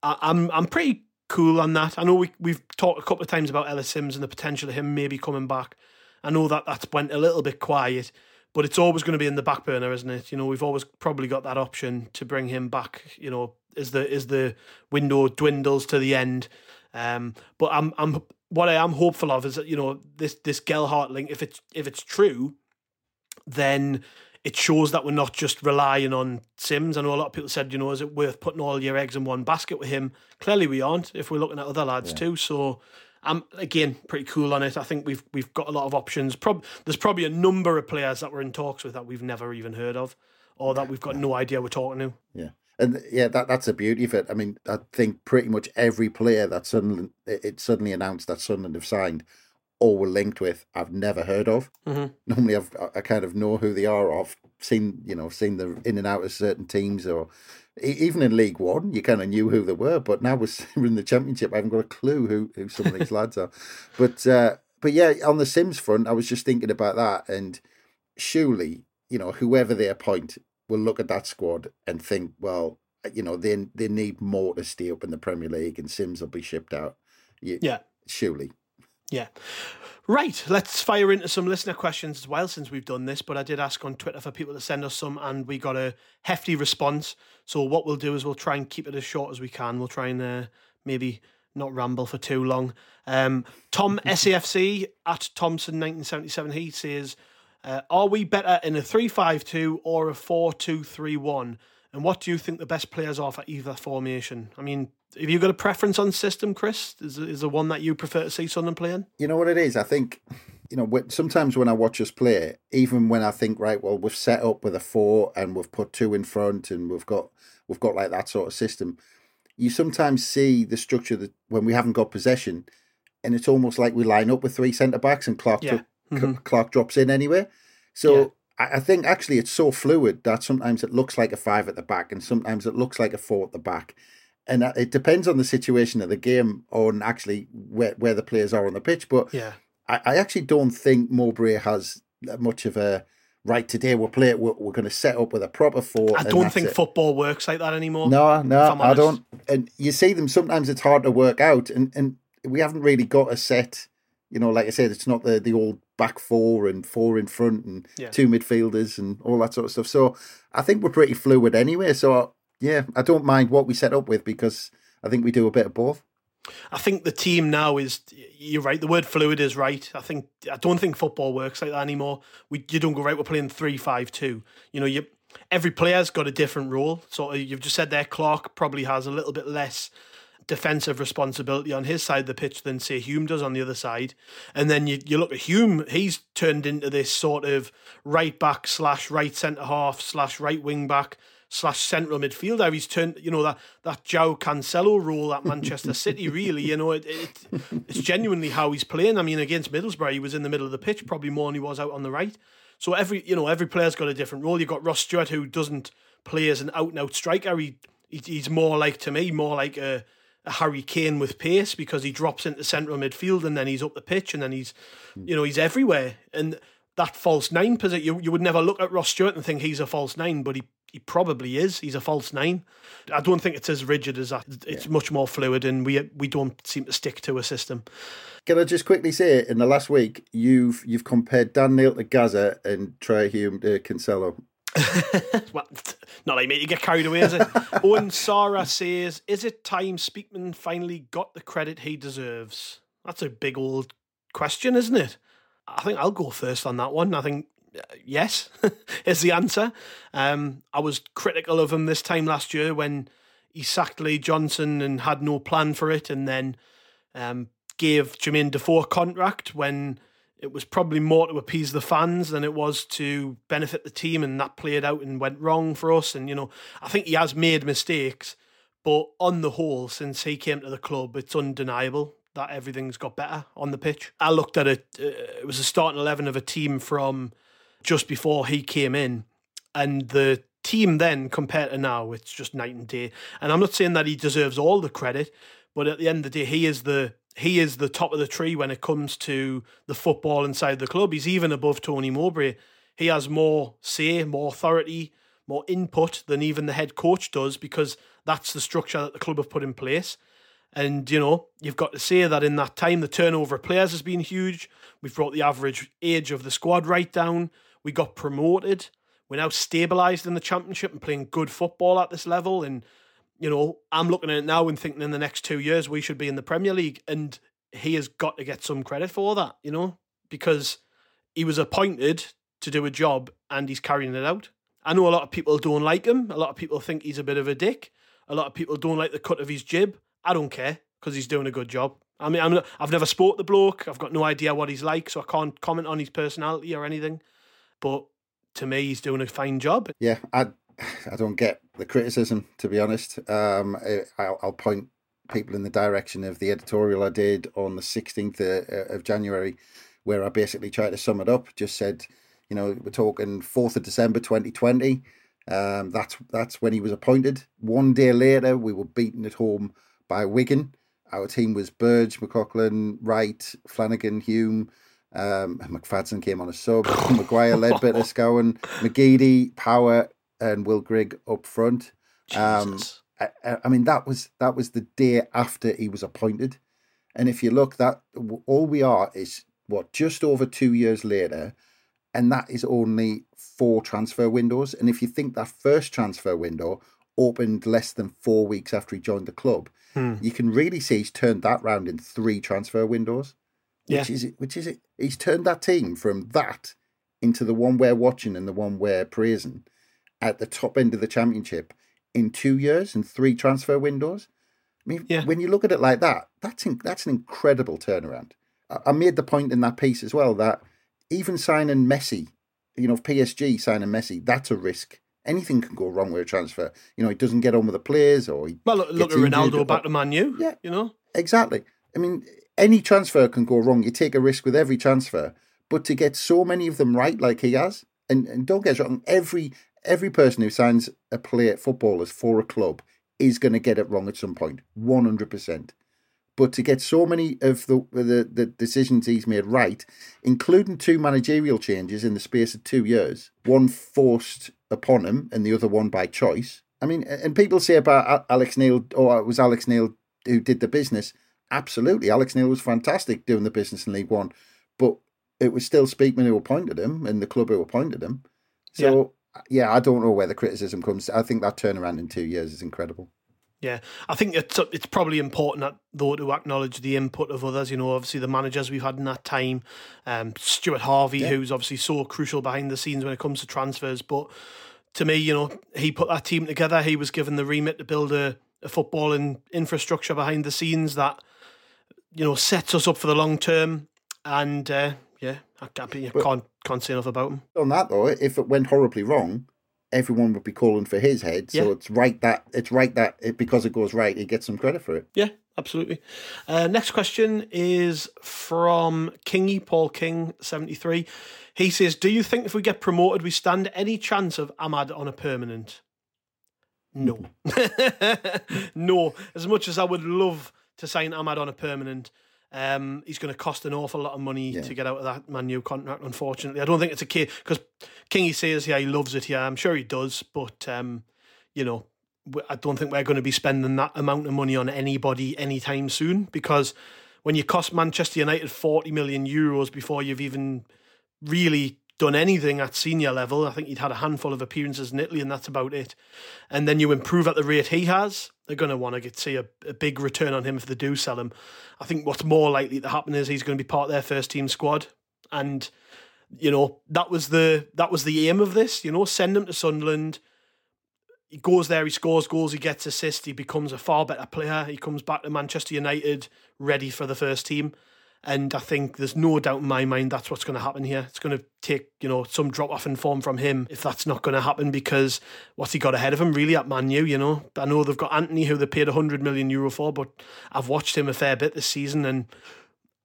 I, I'm I'm pretty cool on that. I know we, we've talked a couple of times about Ellis Simms and the potential of him maybe coming back. I know that that's went a little bit quiet, but it's always going to be in the back burner, isn't it? You know, we've always probably got that option to bring him back, you know, as the as the window dwindles to the end. Um, but I'm I'm what I am hopeful of is that, you know, this this Gelhardt link, if it's if it's true, then it shows that we're not just relying on Simms. I know a lot of people said, you know, is it worth putting all your eggs in one basket with him? Clearly we aren't, if we're looking at other lads yeah. too. So I'm, again, pretty cool on it. I think we've we've got a lot of options. Prob- there's probably a number of players that we're in talks with that we've never even heard of, or that we've got yeah. no idea we're talking to. Yeah. And yeah, that that's the beauty of it. I mean, I think pretty much every player that suddenly it suddenly announced that Sunderland have signed or were linked with, I've never heard of. Mm-hmm. Normally, I've I kind of know who they are. Or I've seen you know seen them in and out of certain teams, or even in League One, you kind of knew who they were. But now we're in the Championship, I haven't got a clue who, who some of these lads are. But uh, but yeah, on the Simms front, I was just thinking about that, and surely you know whoever they appoint will look at that squad and think, well, you know, they they need more to stay up in the Premier League, and Simms will be shipped out. You, yeah, surely. Yeah. Right, let's fire into some listener questions as well, since we've done this, but I did ask on Twitter for people to send us some, and we got a hefty response. So what we'll do is we'll try and keep it as short as we can. We'll try and uh, maybe not ramble for too long. Um, Tom S A F C at Thompson nineteen seventy-seven, he says, uh, are we better in a three five two or a four two three one? And what do you think the best players are for either formation? I mean, have you got a preference on system, Chris? Is is the one that you prefer to see Sunderland playing? You know what it is? I think, you know, sometimes when I watch us play, even when I think, right, well, we've set up with a four and we've put two in front and we've got we've got like that sort of system, you sometimes see the structure that when we haven't got possession, and it's almost like we line up with three centre-backs and Clark, yeah. dro- mm-hmm. Clark drops in anyway. So... Yeah. I think actually it's so fluid that sometimes it looks like a five at the back and sometimes it looks like a four at the back. And it depends on the situation of the game, on actually where, where the players are on the pitch. But yeah. I, I actually don't think Mowbray has much of a, right, today we'll play it, we're, we're going to set up with a proper four. I don't think it. football works like that anymore. No, no, I don't. And you see them, sometimes it's hard to work out. And, and we haven't really got a set... You know, like I said, it's not the, the old back four and four in front and yeah. two midfielders and all that sort of stuff. So I think we're pretty fluid anyway. So, yeah, I don't mind what we set up with because I think we do a bit of both. I think the team now is, you're right, the word fluid is right. I think I don't think football works like that anymore. We You don't go, right, we're playing three five two. You know, you every player's got a different role. So you've just said there, Clark probably has a little bit less defensive responsibility on his side of the pitch than, say, Hume does on the other side. And then you, you look at Hume, he's turned into this sort of right back slash right centre half slash right wing back slash central midfielder. He's turned, you know, that, that João Cancelo role at Manchester City, really, you know, it, it it's genuinely how he's playing. I mean, against Middlesbrough, he was in the middle of the pitch, probably more than he was out on the right. So every, you know, every player's got a different role. You've got Ross Stewart, who doesn't play as an out-and-out striker. He, he He's more like, to me, more like a, a Harry Kane with pace, because he drops into central midfield and then he's up the pitch and then he's, you know, he's everywhere. And that false nine position, you, you would never look at Ross Stewart and think he's a false nine, but he, he probably is. He's a false nine. I don't think it's as rigid as that. It's yeah. much more fluid, and we we don't seem to stick to a system. Can I just quickly say, in the last week, you've you've compared Dan Neil to Gaza and Trey Hume to Cancelo. Well, not like me to get carried away, is it? Owen Sarah says, is it time Speakman finally got the credit he deserves? That's a big old question, isn't it? I think I'll go first on that one. I think uh, yes is the answer. Um, I was critical of him this time last year when he sacked Lee Johnson and had no plan for it, and then um, gave Jermaine Defoe a contract when... It was probably more to appease the fans than it was to benefit the team, and that played out and went wrong for us. And, you know, I think he has made mistakes, but on the whole, since he came to the club, it's undeniable that everything's got better on the pitch. I looked at it, uh, it was a starting eleven of a team from just before he came in, and the team then compared to now, it's just night and day. And I'm not saying that he deserves all the credit, but at the end of the day, he is the... He is the top of the tree when it comes to the football inside the club. He's even above Tony Mowbray. He has more say, more authority, more input than even the head coach does, because that's the structure that the club have put in place. And, you know, you've got to say that in that time, the turnover of players has been huge. We've brought the average age of the squad right down. We got promoted. We're now stabilised in the Championship and playing good football at this level. And, you know, I'm looking at it now and thinking in the next two years we should be in the Premier League. And he has got to get some credit for that, you know, because he was appointed to do a job and he's carrying it out. I know a lot of people don't like him. A lot of people think he's a bit of a dick. A lot of people don't like the cut of his jib. I don't care, because he's doing a good job. I mean, I'm not, I've never spoke the bloke. I've got no idea what he's like, so I can't comment on his personality or anything. But to me, he's doing a fine job. Yeah, I I don't get the criticism, to be honest. Um, I'll, I'll point people in the direction of the editorial I did on the sixteenth of January, where I basically tried to sum it up. Just said, you know, we're talking fourth of December twenty twenty. Um, that's that's when he was appointed. One day later, we were beaten at home by Wigan. Our team was Burge, McLaughlin, Wright, Flanagan, Hume, um, McFadden came on a sub, Maguire, Ledbetter, Scowen, McGeady, Power, and Will Grigg up front. Um, I, I mean, that was that was the day after he was appointed. And if you look, that all we are is, what, just over two years later, and that is only four transfer windows. And if you think that first transfer window opened less than four weeks after he joined the club, hmm. you can really see he's turned that round in three transfer windows. Which yeah. is it? Which is it? He's turned that team from that into the one we're watching and the one we're praising at the top end of the Championship in two years and three transfer windows. I mean, yeah. when you look at it like that, that's in, that's an incredible turnaround. I, I made the point in that piece as well that even signing Messi, you know, P S G signing Messi, that's a risk. Anything can go wrong with a transfer. You know, he doesn't get on with the players, or he well, look, look at Ronaldo back to Man U. Yeah, you know, exactly. I mean, any transfer can go wrong. You take a risk with every transfer, but to get so many of them right, like he has, and, and don't get us wrong, every every person who signs a player at footballers for a club is going to get it wrong at some point, one hundred percent. But to get so many of the, the the decisions he's made right, including two managerial changes in the space of two years, one forced upon him and the other one by choice. I mean, and people say about Alex Neil, or oh, it was Alex Neil who did the business. Absolutely, Alex Neil was fantastic doing the business in League One, but it was still Speakman who appointed him and the club who appointed him. So, yeah, yeah I don't know where the criticism comes. I think that turnaround in two years is incredible. Yeah, I think it's it's probably important that, though, to acknowledge the input of others. You know, obviously the managers we've had in that time, um, Stuart Harvey, yeah. who's obviously so crucial behind the scenes when it comes to transfers. But to me, you know, he put that team together. He was given the remit to build a, a footballing infrastructure behind the scenes that, you know, sets us up for the long term. And uh, yeah, I can't, I can't can't say enough about him. On that though, if it went horribly wrong, everyone would be calling for his head, so yeah. it's right that it's right that it, because it goes right, it gets some credit for it. Yeah, absolutely. Uh, next question is from Kingy Paul King seventy-three. He says, "Do you think if we get promoted, we stand any chance of Amad on a permanent?" No, no. As much as I would love to sign Amad on a permanent, Um, he's going to cost an awful lot of money yeah. to get out of that Man U contract, unfortunately. I don't think it's a case, because Kingy says, yeah, he loves it, yeah, I'm sure he does, but, um, you know, I don't think we're going to be spending that amount of money on anybody anytime soon, because when you cost Manchester United forty million euros before you've even really done anything at senior level, I think he'd had a handful of appearances in Italy and that's about it, and then you improve at the rate he has, they're going to want to get see a, a big return on him if they do sell him. I think what's more likely to happen is he's going to be part of their first team squad, and you know, that was the that was the aim of this, you know, send him to Sunderland, he goes there, he scores goals, he gets assists, he becomes a far better player, he comes back to Manchester United ready for the first team. And I think there's no doubt in my mind that's what's going to happen here. It's going to take, you know, some drop off in form from him if that's not going to happen, because what's he got ahead of him really at Man U, you know? I know they've got Antony, who they paid one hundred million euro for, but I've watched him a fair bit this season and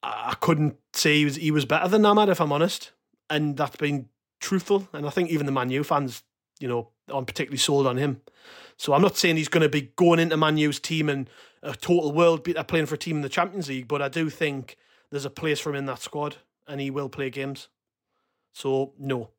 I couldn't say he was, he was better than Amad, if I'm honest. And that's been truthful. And I think even the Man U fans, you know, aren't particularly sold on him. So I'm not saying he's going to be going into Man U's team and a total world beater playing for a team in the Champions League, but I do think there's a place for him in that squad, and he will play games. So, no.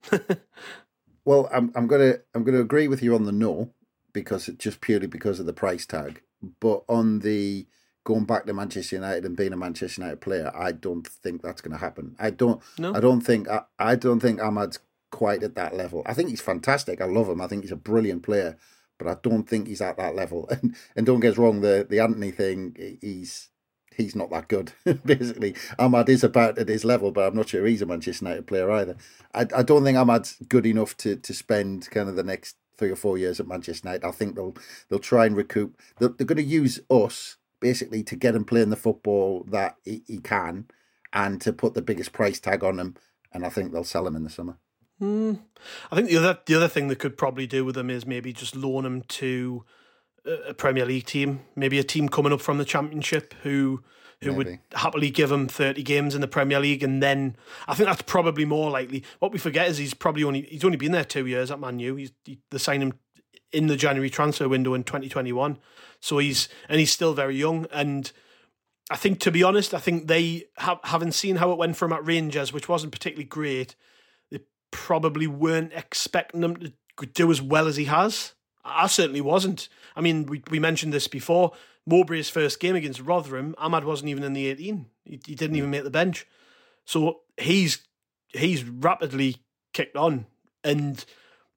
Well, I'm I'm gonna I'm gonna agree with you on the no, because it, just purely because of the price tag. But on the going back to Manchester United and being a Manchester United player, I don't think that's going to happen. I don't. No? I don't think. I, I don't think Ahmad's quite at that level. I think he's fantastic. I love him. I think he's a brilliant player, but I don't think he's at that level. And and don't get us wrong, the the Antony thing, he's he's not that good. Basically, Ahmad is about at his level, but I'm not sure he's a Manchester United player either. I I don't think Ahmad's good enough to to spend kind of the next three or four years at Manchester United. I think they'll they'll try and recoup. They're, they're going to use us basically to get him playing the football that he, he can, and to put the biggest price tag on him, and I think they'll sell him in the summer. Mm. I think the other the other thing they could probably do with him is maybe just loan him to a Premier League team, maybe a team coming up from the Championship who who maybe. would happily give him thirty games in the Premier League, and then I think that's probably more likely. What we forget is he's probably only he's only been there two years at Man U. He's, he, they signed him in the January transfer window in twenty twenty-one. So he's, and he's still very young. And I think, to be honest, I think they, ha- having seen how it went for him at Rangers, which wasn't particularly great, they probably weren't expecting him to do as well as he has. I certainly wasn't. I mean, we, we mentioned this before. Mowbray's first game against Rotherham, Amad wasn't even in the eighteen. He, he didn't even make the bench. So he's, he's rapidly kicked on, and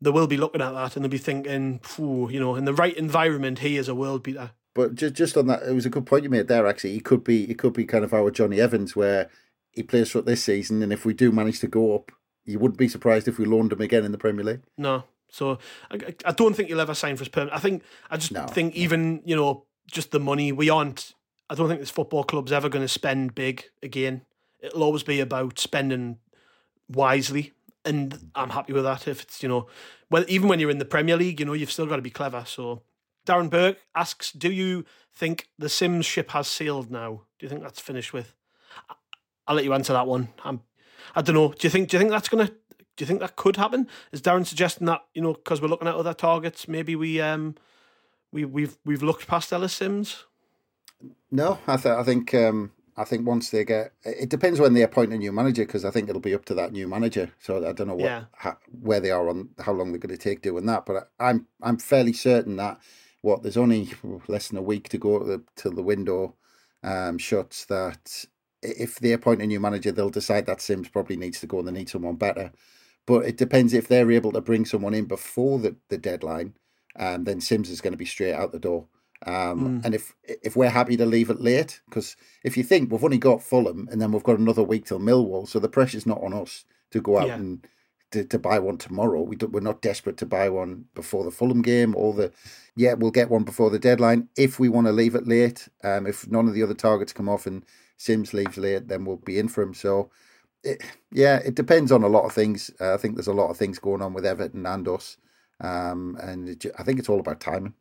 they will be looking at that and they'll be thinking, you know, in the right environment, he is a world beater. But just just on that, it was a good point you made there, actually. He could be, he could be kind of our Johnny Evans, where he plays for this season, and if we do manage to go up, you wouldn't be surprised if we loaned him again in the Premier League. No. So I, I don't think he'll ever sign for his permanent. I think, I just no, think no. even, you know, just the money, we aren't, I don't think this football club's ever going to spend big again. It'll always be about spending wisely. And I'm happy with that. If it's, you know, well, even when you're in the Premier League, you know, you've still got to be clever. So Darren Burke asks, do you think the Sims ship has sailed now? Do you think that's finished with? I'll let you answer that one. I'm, I don't know. Do you think, do you think that's going to, do you think that could happen? Is Darren suggesting that, you know, because we're looking at other targets, maybe we, um, we, we've, we've looked past Ellis Simms? No, I, th- I think, um, I think once they get, it depends when they appoint a new manager, because I think it'll be up to that new manager. So I don't know what yeah. ha, where they are on how long they're going to take doing that. But I, I'm I'm fairly certain that what there's only less than a week to go to the, till the window um, shuts. That if they appoint a new manager, they'll decide that Simms probably needs to go and they need someone better. But it depends if they're able to bring someone in before the the deadline, um, then Simms is going to be straight out the door. Um, mm. And if if we're happy to leave it late, because if you think we've only got Fulham and then we've got another week till Millwall, so the pressure's not on us to go out yeah. and to, to buy one tomorrow. We do, we're not desperate to buy one before the Fulham game or the, yeah, we'll get one before the deadline. If we want to leave it late, um, if none of the other targets come off and Sims leaves late, then we'll be in for him. So, it, yeah, it depends on a lot of things. Uh, I think there's a lot of things going on with Everton and us. Um, and it, I think it's all about timing.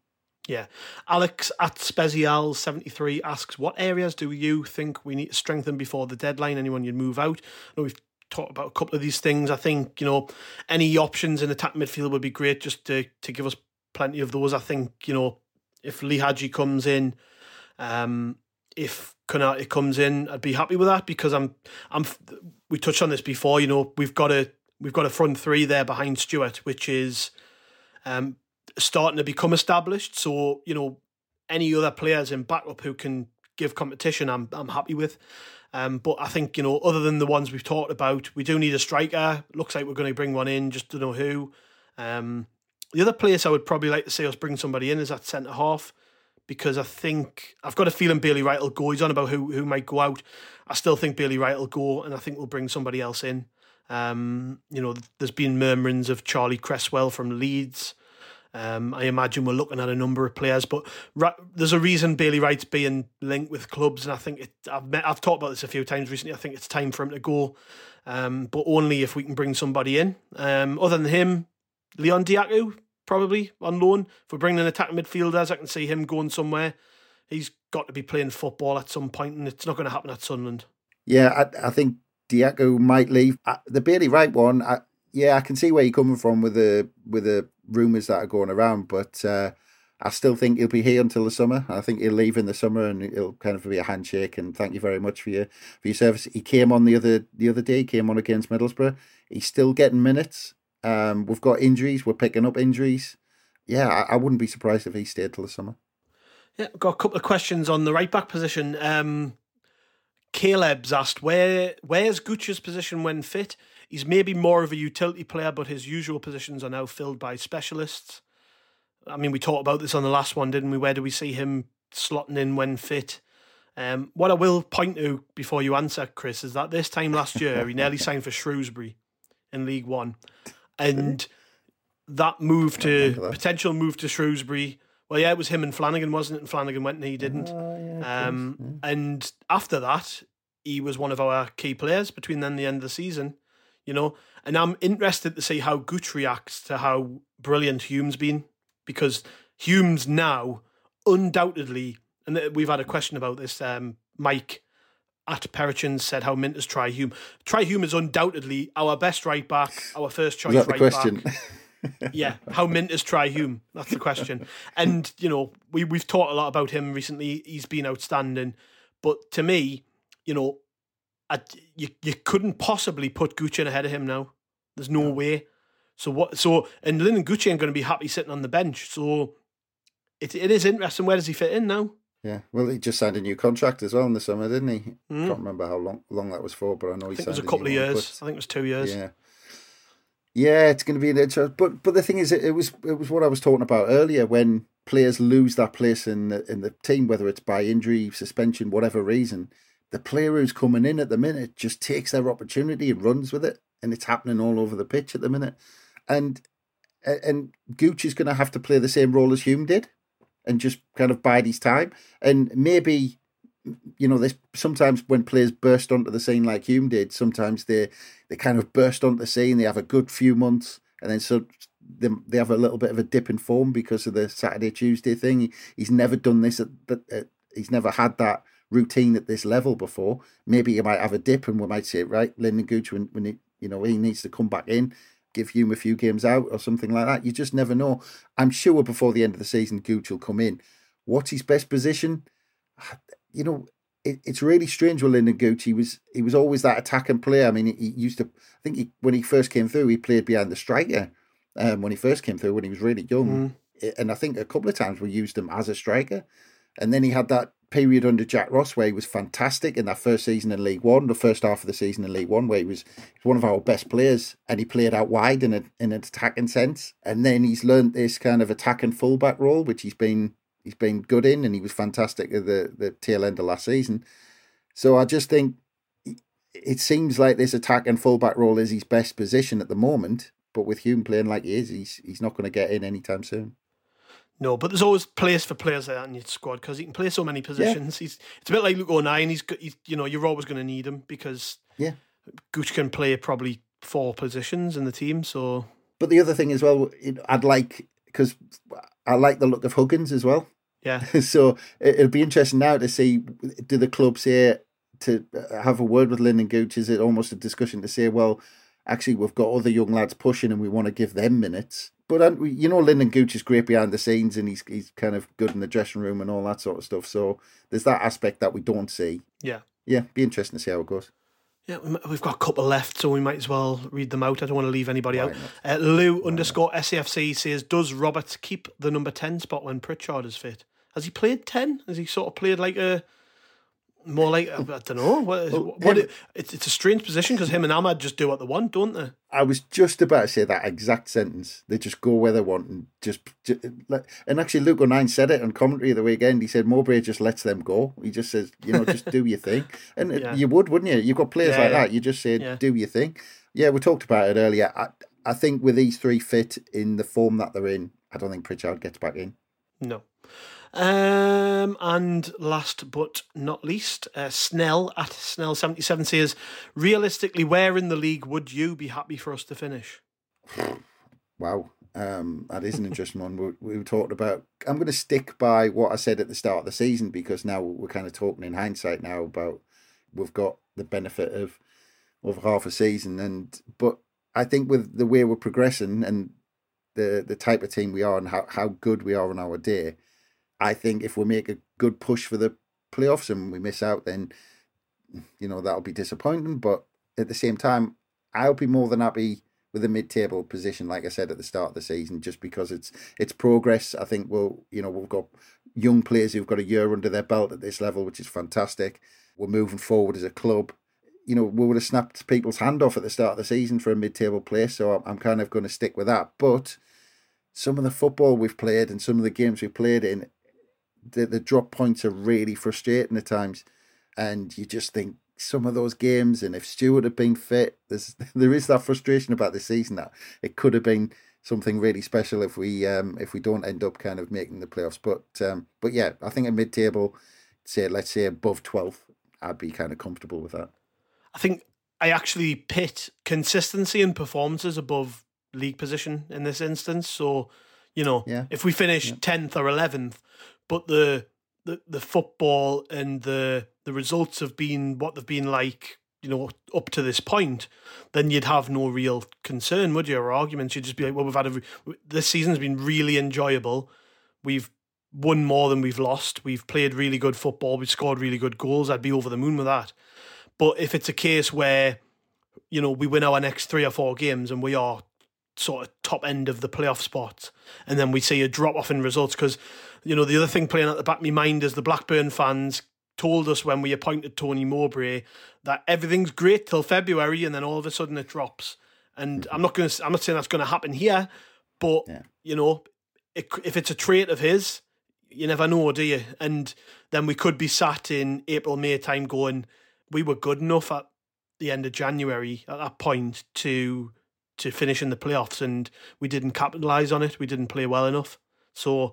Yeah. Alex at Spezial seventy-three asks, what areas do you think we need to strengthen before the deadline? Anyone you'd move out? I know we've talked about a couple of these things. I think, you know, any options in attack midfield would be great just to, to give us plenty of those. I think, you know, if Lee Hadji comes in, um, if Konate comes in, I'd be happy with that, because I'm, I'm, we touched on this before, you know, we've got a, we've got a front three there behind Stewart, which is, um, starting to become established. So, you know, any other players in backup who can give competition, I'm I'm happy with. Um, but I think, you know, other than the ones we've talked about, we do need a striker. Looks like we're going to bring one in, just don't know who. Um, the other place I would probably like to see us bring somebody in is at centre half, because I think, I've got a feeling Bailey Wright will go. He's on about who, who might go out. I still think Bailey Wright will go, and I think we'll bring somebody else in. Um, you know, there's been murmurings of Charlie Cresswell from Leeds. Um, I imagine we're looking at a number of players, but ra- there's a reason Bailey Wright's being linked with clubs, and I think it, I've met, I've talked about this a few times recently. I think it's time for him to go, um, but only if we can bring somebody in. Um, other than him, Leon Diakou probably on loan. If we're bringing an attacking midfielders, I can see him going somewhere. He's got to be playing football at some point, and it's not going to happen at Sunderland. Yeah, I, I think Diakou might leave. I, the Bailey Wright one, I, yeah, I can see where you're coming from with the with the. rumours that are going around, but uh, I still think he'll be here until the summer. I think he'll leave in the summer, and it'll kind of be a handshake and thank you very much for your for your service. He came on the other the other day. He came on against Middlesbrough. He's still getting minutes. Um, we've got injuries. We're picking up injuries. Yeah, I, I wouldn't be surprised if he stayed till the summer. Yeah, I've got a couple of questions on the right-back position. Um, Caleb's asked, where where's Gucci's position when fit? He's maybe more of a utility player, but his usual positions are now filled by specialists. I mean, we talked about this on the last one, didn't we? Where do we see him slotting in when fit? Um, what I will point to before you answer, Chris, is that this time last year, he nearly signed for Shrewsbury in League One. And that move to, that. potential move to Shrewsbury, well, yeah, it was him and Flanagan, wasn't it? And Flanagan went and he didn't. Oh, yeah, um, course, yeah. And after that, he was one of our key players between then and the end of the season, you know. And I'm interested to see how Gooch reacts to how brilliant Hume's been, because Hume's now undoubtedly, and we've had a question about this, um, Mike at Perichin said how Minter's try Hume. Try Hume is undoubtedly our best right back, our first choice right back. Is that the question? Yeah, how Minter's try Hume, that's the question. And, you know, we, we've talked a lot about him recently. He's been outstanding. But to me, you know, I, you, you couldn't possibly put Gucci ahead of him now. There's no yeah. way. So what? So and Lynn and Gucci ain't going to be happy sitting on the bench. So it it is interesting. Where does he fit in now? Yeah, well, he just signed a new contract as well in the summer, didn't he? Mm. Can't remember how long long that was for, but I know he I think signed it was a couple of years. I think it was two years. Yeah, yeah, it's going to be an interesting. But but the thing is, it, it was it was what I was talking about earlier. When players lose that place in the, in the team, whether it's by injury, suspension, whatever reason, the player who's coming in at the minute just takes their opportunity and runs with it, and it's happening all over the pitch at the minute. And and Gooch is going to have to play the same role as Hume did, and just kind of bide his time. And maybe, you know, this sometimes when players burst onto the scene like Hume did, sometimes they they kind of burst onto the scene. They have a good few months, and then so they they have a little bit of a dip in form because of the Saturday Tuesday thing. He, he's never done this, at, at, he's never had that routine at this level before. Maybe he might have a dip, and we might say, right, Lyndon Gooch, when when he, you know he needs to come back in. Give Hume a few games out or something like that. You just never know. I'm sure before the end of the season, Gooch will come in. What's his best position? You know, it, it's really strange with Lyndon Gooch. He was, he was always that attacking player. I mean, he used to, I think he, when he first came through, he played behind the striker um, when he first came through when he was really young. Mm. And I think a couple of times we used him as a striker. And then he had that period under Jack Ross where he was fantastic in that first season in League One, the first half of the season in League One, where he was one of our best players and he played out wide in, a, in an attacking sense. And then he's learned this kind of attacking fullback role, which he's been he's been good in, and he was fantastic at the, the tail end of last season. So I just think it seems like this attacking fullback role is his best position at the moment, but with Hume playing like he is, he's, he's not going to get in anytime soon. No, but there's always place for players like that in your squad because he can play so many positions. Yeah. He's It's a bit like Luke O'Neill. He's, he's, you know, you're always going to need him because yeah. Gooch can play probably four positions in the team. So, But the other thing as well, I'd like, because I like the look of Huggins as well. Yeah. So it'll be interesting now to see, do the clubs here to have a word with Lyndon Gooch? Is it almost a discussion to say, well, actually, we've got other young lads pushing and we want to give them minutes? But you know, Lyndon Gooch is great behind the scenes, and he's he's kind of good in the dressing room and all that sort of stuff. So there's that aspect that we don't see. Yeah, yeah, be interesting to see how it goes. Yeah, we've got a couple left, so we might as well read them out. I don't want to leave anybody Why out. Uh, Lou Why underscore not? S A F C says, does Roberts keep the number ten spot when Pritchard is fit? Has he played ten? Has he sort of played like a more like I don't know? What, well, what him, it, it's it's a strange position because him and Amad just do what they want, don't they? I was just about to say that exact sentence. They just go where they want and just, just and actually Luke O'Neill said it on commentary the weekend. He said Mowbray just lets them go. He just says, you know, just do your thing. And yeah. you would, wouldn't you? You've got players yeah, like yeah. that. You just say, yeah. do your thing. Yeah, we talked about it earlier. I I think with these three fit in the form that they're in, I don't think Pritchard gets back in. No. Um, and last but not least, uh, Snell at Snell seventy-seven says, realistically, where in the league would you be happy for us to finish? Wow, um, that is an interesting one. We, we were talking about, I'm going to stick by what I said at the start of the season because now we're kind of talking in hindsight now about we've got the benefit of of half a season. and But I think with the way we're progressing and the, the type of team we are and how, how good we are on our day, I think if we make a good push for the playoffs and we miss out, then, you know, that'll be disappointing. But at the same time, I'll be more than happy with a mid-table position, like I said at the start of the season, just because it's it's progress. I think we'll, you know, we've got young players who've got a year under their belt at this level, which is fantastic. We're moving forward as a club. You know, we would have snapped people's hand off at the start of the season for a mid-table place, so I'm kind of going to stick with that. But some of the football we've played and some of the games we've played in, the, the drop points are really frustrating at times. And you just think some of those games, and if Stewart had been fit, there's, there is that frustration about this season that it could have been something really special if we um, if we don't end up kind of making the playoffs. But, um, but yeah, I think a mid-table, say let's say above twelfth, I'd be kind of comfortable with that. I think I actually pit consistency and performances above league position in this instance. So, you know, yeah. if we finish yeah. tenth or eleventh, but the, the the football and the the results have been what they've been like, you know, up to this point, then you'd have no real concern, would you, or arguments? You'd just be like, well, we've had a re- this season's been really enjoyable. We've won more than we've lost. We've played really good football. We've scored really good goals. I'd be over the moon with that. But if it's a case where, you know, we win our next three or four games and we are sort of top end of the playoff spot, and then we see a drop off in results, because, you know, the other thing playing at the back of my mind is the Blackburn fans told us when we appointed Tony Mowbray that everything's great till February and then all of a sudden it drops. And mm-hmm. I'm not going to, I'm not saying that's going to happen here, but, yeah. you know, it, if it's a trait of his, you never know, do you? And then we could be sat in April, May time going, we were good enough at the end of January at that point to to finish in the playoffs, and we didn't capitalise on it. We didn't play well enough. So